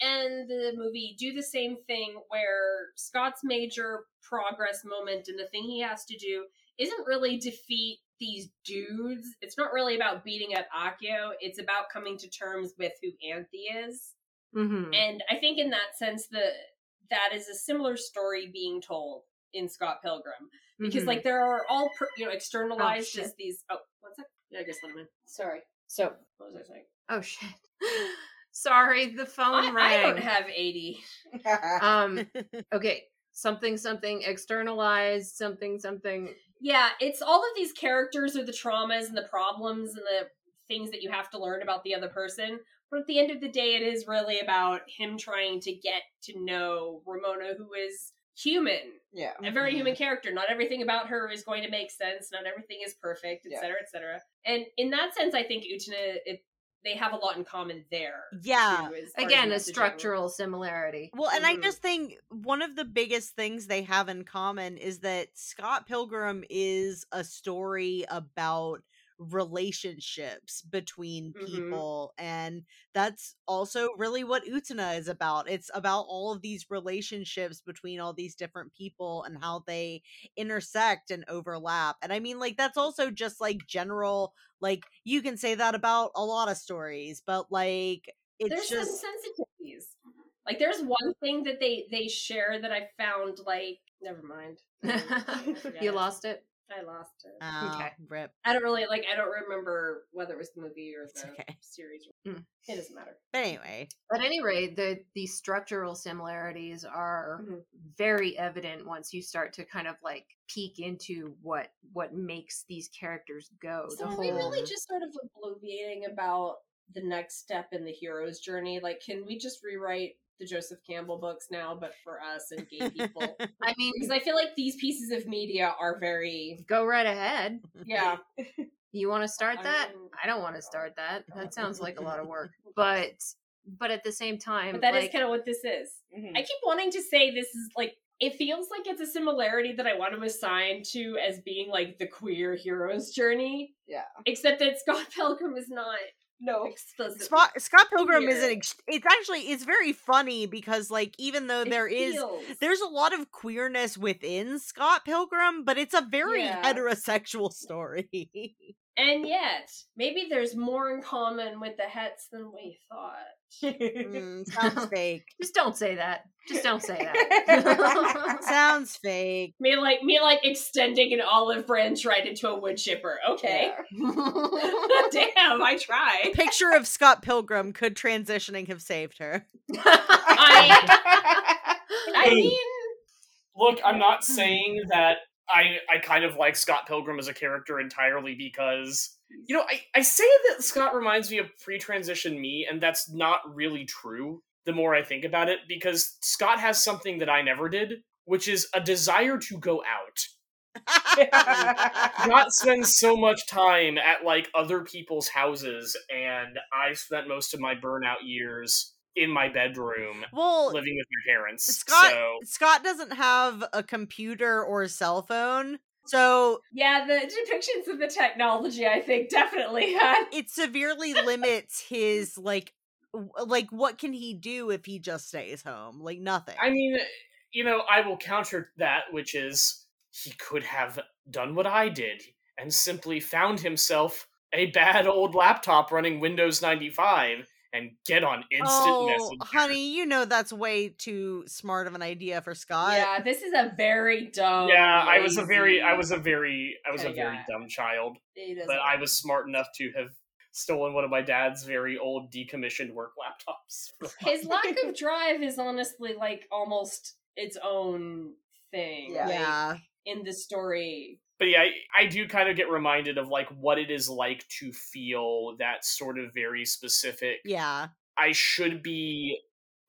and the movie do the same thing where Scott's major progress moment and the thing he has to do isn't really defeat these dudes. It's not really about beating up Akio. It's about coming to terms with who Anthe is. Mm-hmm. And I think in that sense, that is a similar story being told in Scott Pilgrim, because like there are all externalized as these. Oh, one sec. Yeah, I guess let him in. Sorry. So what was I saying? Oh shit. Sorry, the phone rang. I don't have 80. Okay. Something externalized. Something. Yeah, it's all of these characters are the traumas and the problems and the things that you have to learn about the other person. But at the end of the day, it is really about him trying to get to know Ramona, who is human, a very human character. Not everything about her is going to make sense. Not everything is perfect, etc., etc. And in that sense, I think Utena, they have a lot in common there. Yeah, again, a structural similarity. Well, and I just think one of the biggest things they have in common is that Scott Pilgrim is a story about relationships between people, and that's also really what Utena is about. It's about all of these relationships between all these different people and how they intersect and overlap. And I mean, like, that's also just like general, like, you can say that about a lot of stories, but like it's there's some sensitivities. Like, there's one thing that they share that I found, like, never mind. You lost it? I lost it. Oh, okay. Rip. I don't remember whether it was the movie or the series. It doesn't matter. But anyway. At any rate, the structural similarities are very evident once you start to kind of like peek into what makes these characters go. So are we really just sort of obliviating about the next step in the hero's journey? Like, can we just rewrite the Joseph Campbell books now, but for us and gay people? I mean, because I feel like these pieces of media are very... Go right ahead. Yeah. You want to start that? I don't want to start that. That sounds like a lot of work. But at the same time... But that is kind of what this is. I keep wanting to say this is like... It feels like it's a similarity that I want to assign to as being like the queer hero's journey. Yeah. Except that Scott Pilgrim is not... No, Scott Pilgrim is it's very funny because, like, even though there's a lot of queerness within Scott Pilgrim, but it's a very heterosexual story. And yet, maybe there's more in common with the Hets than we thought. Sounds fake. Just don't say that. Just don't say that. Sounds fake. Me like extending an olive branch right into a wood chipper. Okay. Yeah. Damn, I tried. A picture of Scott Pilgrim could transitioning have saved her. I mean... Look, I'm not saying that I kind of like Scott Pilgrim as a character entirely because, you know, I say that Scott reminds me of pre-transition me, and that's not really true the more I think about it, because Scott has something that I never did, which is a desire to go out. Not spend so much time at, like, other people's houses, and I spent most of my burnout years in my bedroom, living with my parents. Scott doesn't have a computer or a cell phone, so... Yeah, the depictions of the technology, I think, definitely had... It severely limits his, like, what can he do if he just stays home? Like, nothing. I mean, you know, I will counter that, which is, he could have done what I did, and simply found himself a bad old laptop running Windows 95... and get on instant message. Oh, honey, you know that's way too smart of an idea for Scott. Yeah, this is a very dumb. Yeah, lazy. I was a very dumb child, but I was smart enough to have stolen one of my dad's very old decommissioned work laptops. His lack of drive is honestly like almost its own thing. Yeah. Like, in the story. But yeah, I do kind of get reminded of like what it is like to feel that sort of very specific. Yeah.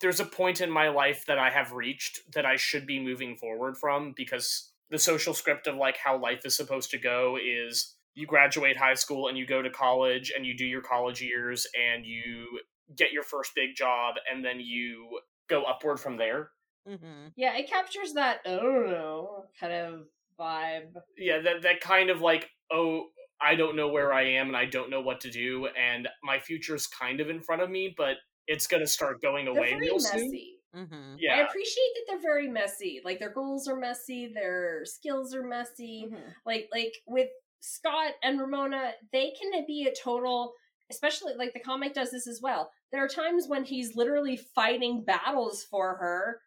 There's a point in my life that I have reached that I should be moving forward from, because the social script of like how life is supposed to go is you graduate high school and you go to college and you do your college years and you get your first big job and then you go upward from there. Mm-hmm. Yeah, it captures that, I don't know, kind of vibe. Yeah, that kind of like, oh, I don't know where I am and I don't know what to do and my future's kind of in front of me, but it's gonna start going away real soon. Mm-hmm. Yeah. I appreciate that they're very messy. Like, their goals are messy, their skills are messy. Mm-hmm. Like with Scott and Ramona, they can be a total, especially like the comic does this as well. There are times when he's literally fighting battles for her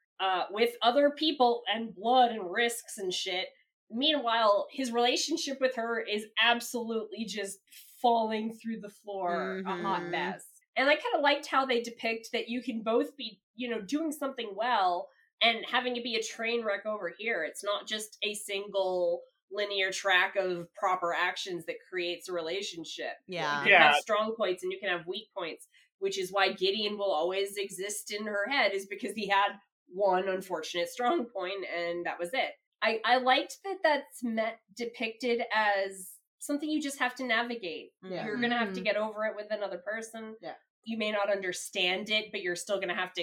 with other people and blood and risks and shit. Meanwhile, his relationship with her is absolutely just falling through the floor, mm-hmm. a hot mess. And I kind of liked how they depict that you can both be, you know, doing something well and having it be a train wreck over here. It's not just a single linear track of proper actions that creates a relationship. Yeah. You can have strong points and you can have weak points, which is why Gideon will always exist in her head, is because he had one unfortunate strong point and that was it. I liked that that's depicted as something you just have to navigate. Yeah. You're going to have to get over it with another person. Yeah. You may not understand it, but you're still going to have to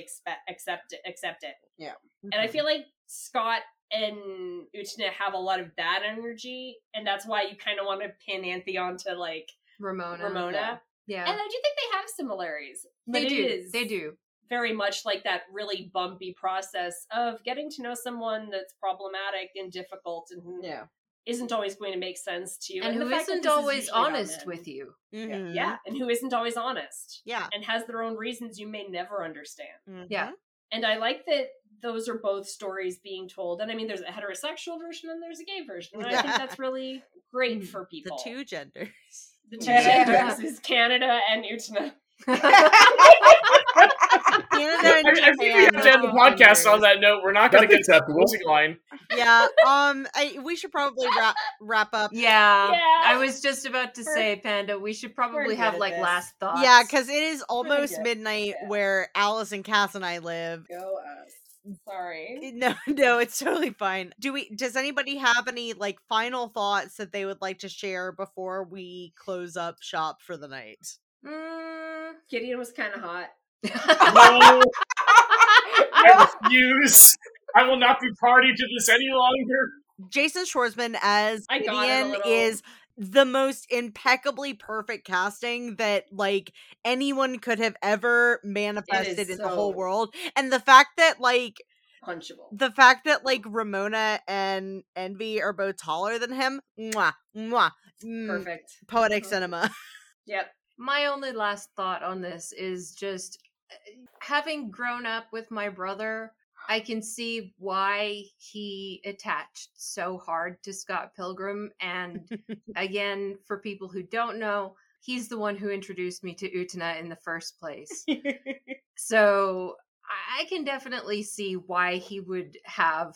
accept it. Yeah. Mm-hmm. And I feel like Scott and Utena have a lot of that energy, and that's why you kind of want to pin Antheon to, like, Ramona. Yeah. And I do think they have similarities. They do. Very much like that really bumpy process of getting to know someone that's problematic and difficult and who isn't always going to make sense to you. And who isn't always honest with you. Mm-hmm. Yeah. And who isn't always honest. Yeah. And has their own reasons you may never understand. Mm-hmm. Yeah. And I like that those are both stories being told. And I mean, there's a heterosexual version and there's a gay version. And I think that's really great for people. The two genders. The two genders is Canada and Utena. I think we have to end the podcast on that note. We're not going to get to the closing line. Yeah, we should probably wrap up. Yeah, I was just about to say, Panda, we should probably have like last thoughts. Yeah, because it is almost midnight where Alice and Cass and I live. Go us. Sorry. No, it's totally fine. Does anybody have any like final thoughts that they would like to share before we close up shop for the night? Gideon was kind of hot. No, I refuse. I will not be party to this any longer. Jason Schwartzman as Gideon is the most impeccably perfect casting that like anyone could have ever manifested in the whole world. And the fact that like punchable. The fact that like Ramona and Envy are both taller than him, mwah, mwah. Perfect. Poetic cinema. Yep. My only last thought on this is just having grown up with my brother, I can see why he attached so hard to Scott Pilgrim. And again, for people who don't know, he's the one who introduced me to Utena in the first place. So I can definitely see why he would have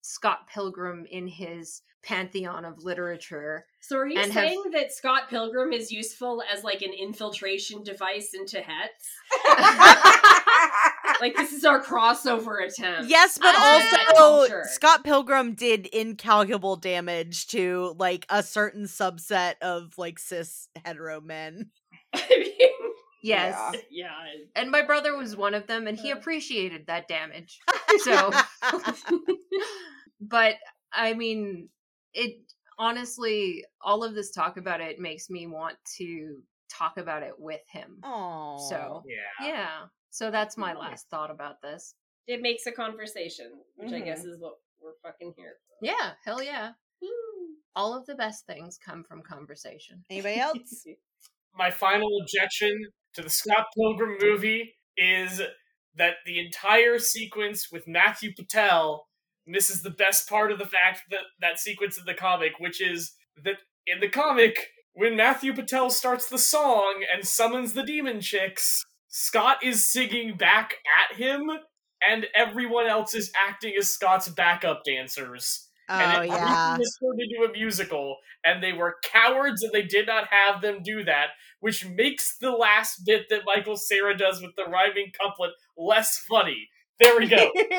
Scott Pilgrim in his pantheon of literature. So are you saying that Scott Pilgrim is useful as like an infiltration device into Hets? Like, this is our crossover attempt. Yes, but also Scott Pilgrim did incalculable damage to like a certain subset of like cis hetero men. I mean, yes. Yeah. And my brother was one of them, and he appreciated that damage. So but I mean, it honestly, all of this talk about it makes me want to talk about it with him. Oh, so yeah. So that's my last thought about this. It makes a conversation, which I guess is what we're fucking here for. Yeah, hell yeah. Woo. All of the best things come from conversation. Anybody else? My final objection to the Scott Pilgrim movie is that the entire sequence with Matthew Patel misses the best part of the fact that that sequence in the comic, which is that in the comic, when Matthew Patel starts the song and summons the demon chicks, Scott is singing back at him, and everyone else is acting as Scott's backup dancers. And it was turned into a musical, and they were cowards and they did not have them do that, which makes the last bit that Michael Cera does with the rhyming couplet less funny. There we go. That's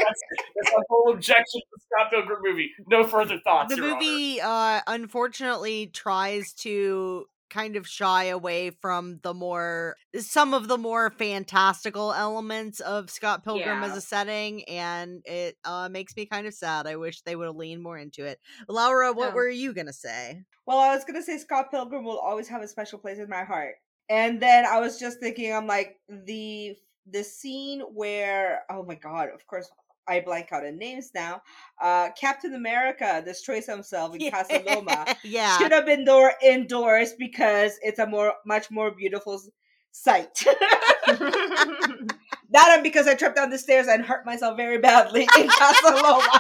my whole objection to the Scott Pilgrim movie. No further thoughts. The movie, unfortunately, tries to kind of shy away from some of the more fantastical elements of Scott Pilgrim as a setting, and it makes me kind of sad. I wish they would have leaned more into it. Laura, what were you gonna say? Well, I was gonna say Scott Pilgrim will always have a special place in my heart, and then I was just thinking, I'm like, the scene where, oh my god, of course I blank out in names now. Captain America destroys himself in Casaloma. Should have been indoors because it's a much more beautiful sight. That and because I tripped down the stairs and hurt myself very badly in Casaloma.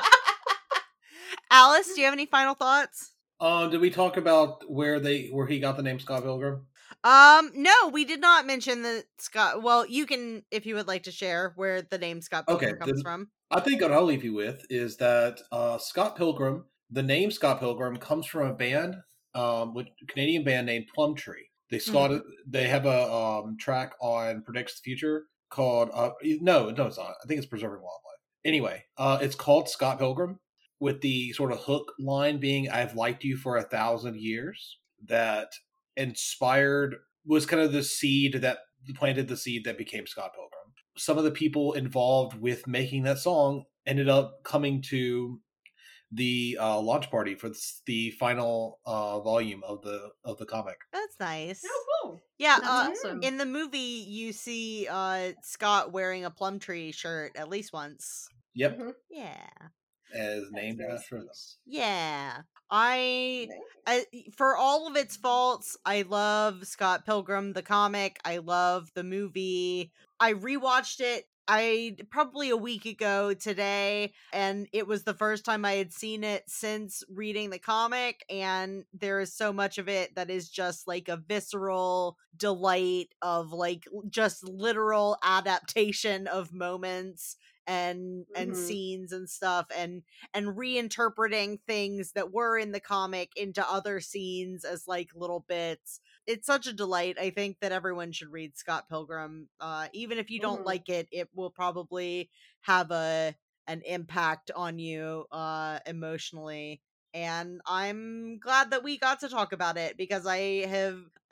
Alice, do you have any final thoughts? Did we talk about where he got the name Scott Pilgrim? No, we did not mention the Scott. Well, you can, if you would like to share where the name Scott Pilgrim comes from. I think what I'll leave you with is that the name Scott Pilgrim comes from a band, with a Canadian band named Plumtree. They have a track on Predicts the Future called, no, it's not. I think it's Preserving Wildlife. Anyway, it's called Scott Pilgrim, with the sort of hook line being, I've liked you for 1,000 years. That inspired, was kind of the seed that planted the seed that became Scott Pilgrim. Some of the people involved with making that song ended up coming to the launch party for the final volume of the comic. That's nice. Oh, cool. Yeah, awesome. In the movie, you see Scott wearing a Plumtree shirt at least once. Yep. Mm-hmm. Yeah. As named after them. Yeah. I, for all of its faults, I love Scott Pilgrim, the comic. I love the movie. I rewatched it probably a week ago today, and it was the first time I had seen it since reading the comic, and there is so much of it that is just like a visceral delight of like just literal adaptation of moments and scenes and stuff, and reinterpreting things that were in the comic into other scenes as like little bits. It's such a delight. I think that everyone should read Scott Pilgrim. Even if you don't like it, it will probably have an impact on you emotionally. And I'm glad that we got to talk about it, because I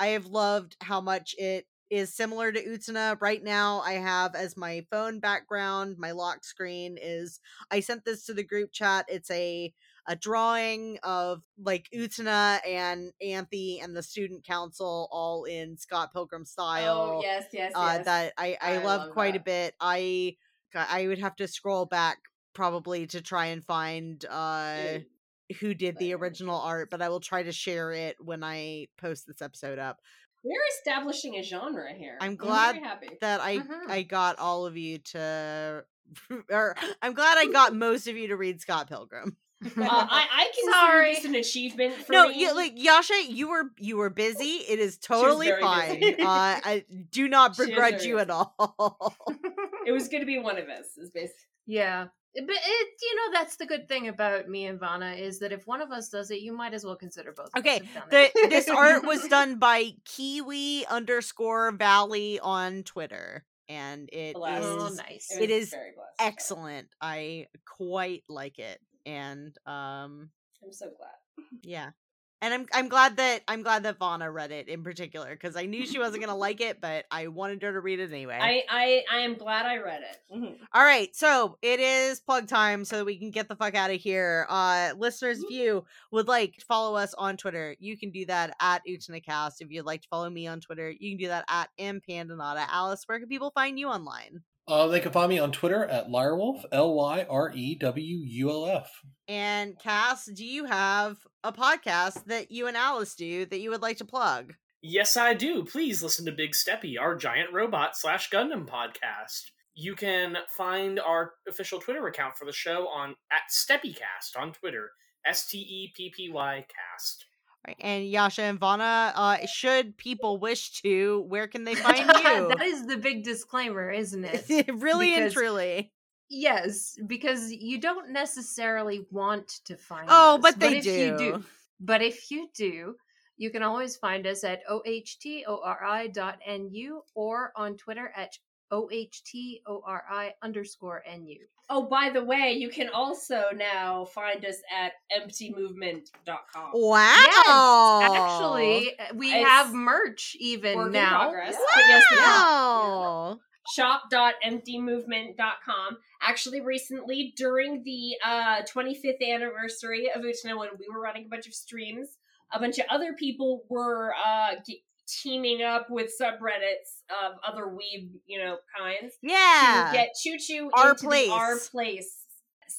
have loved how much it is similar to Utena. Right now I have as my phone background, my lock screen is, I sent this to the group chat, it's a drawing of like Utena and Anthe and the student council all in Scott Pilgrim style. Oh, yes. That I love quite that. A bit. I would have to scroll back probably to try and find who did the original art, but I will try to share it when I post this episode up. We're establishing a genre here. I'm glad that I got all of you to, or I'm glad I got most of you to read Scott Pilgrim. I consider this an achievement for me. No, like Yasha, you were busy. It is totally fine. I do not begrudge you at all. It was going to be one of us, is basically. Yeah. But it, that's the good thing about me and Vana, is that if one of us does it, you might as well consider both. Okay, this art was done by Kiwi_Valley on Twitter, and it is nice. It is very blessed, excellent. Though. I quite like it, and I'm so glad. Yeah, and I'm glad that Vana read it in particular, because I knew she wasn't gonna like it, but I wanted her to read it anyway. I am glad I read it. Mm-hmm. All right, so it is plug time, so that we can get the fuck out of here. Listeners, if you would like to follow us on Twitter, you can do that at UtenaCast. If you'd like to follow me on Twitter, you can do that at mpandanata. Alice, where can people find you online? They can find me on Twitter at Lyrewolf, Lyrewulf. And Cass, do you have a podcast that you and Alice do that you would like to plug? Yes, I do. Please listen to Big Steppy, our giant robot / Gundam podcast. You can find our official Twitter account for the show on @SteppyCast on Twitter. STEPPY cast. Right. And Yasha and Vana, should people wish to, where can they find you? That is the big disclaimer, isn't it? Really and truly. Yes, because you don't necessarily want to find us. But if you do, you can always find us at ohtori.nu or on Twitter at ohtori_nu. Oh, by the way, you can also now find us at emptymovement.com. Wow. Yes, actually, we have merch even now. Progress, wow. Yes, shop.emptymovement.com. Actually, recently, during the 25th anniversary of Utena, when we were running a bunch of streams, a bunch of other people were teaming up with subreddits of other weeb, kinds. Yeah. To get Choo Choo into the Our Place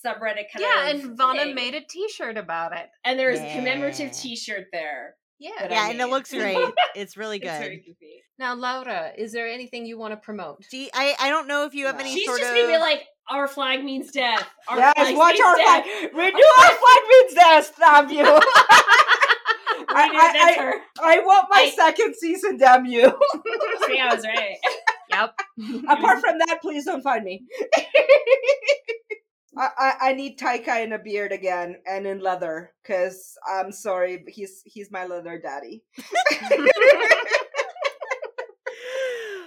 subreddit and Vana made a t-shirt about it. And there's a commemorative t-shirt there. Yeah. Yeah, and it looks great. It's really good. It's very goofy. Now, Laura, is there anything you want to promote? I don't know if you have any sort of... She's just going to be like, Our Flag Means Death. Yes, watch Our Flag. We do Our Flag Means Death, damn you. I want my second season, damn you. See, I was right. Yep. Apart from that, please don't find me. I need Taika in a beard again and in leather, because I'm sorry, but he's my leather daddy.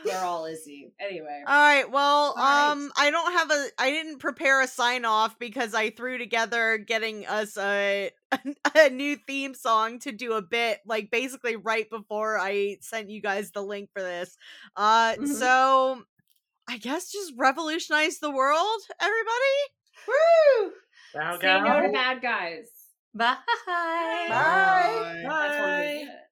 They're all Izzy. Anyway. All right. Well, I didn't prepare a sign off because I threw together getting us a new theme song to do a bit, like basically right before I sent you guys the link for this. So I guess just revolutionize the world, everybody. Woo! Say no to bad guys. Bye. Bye. Bye. Bye. That's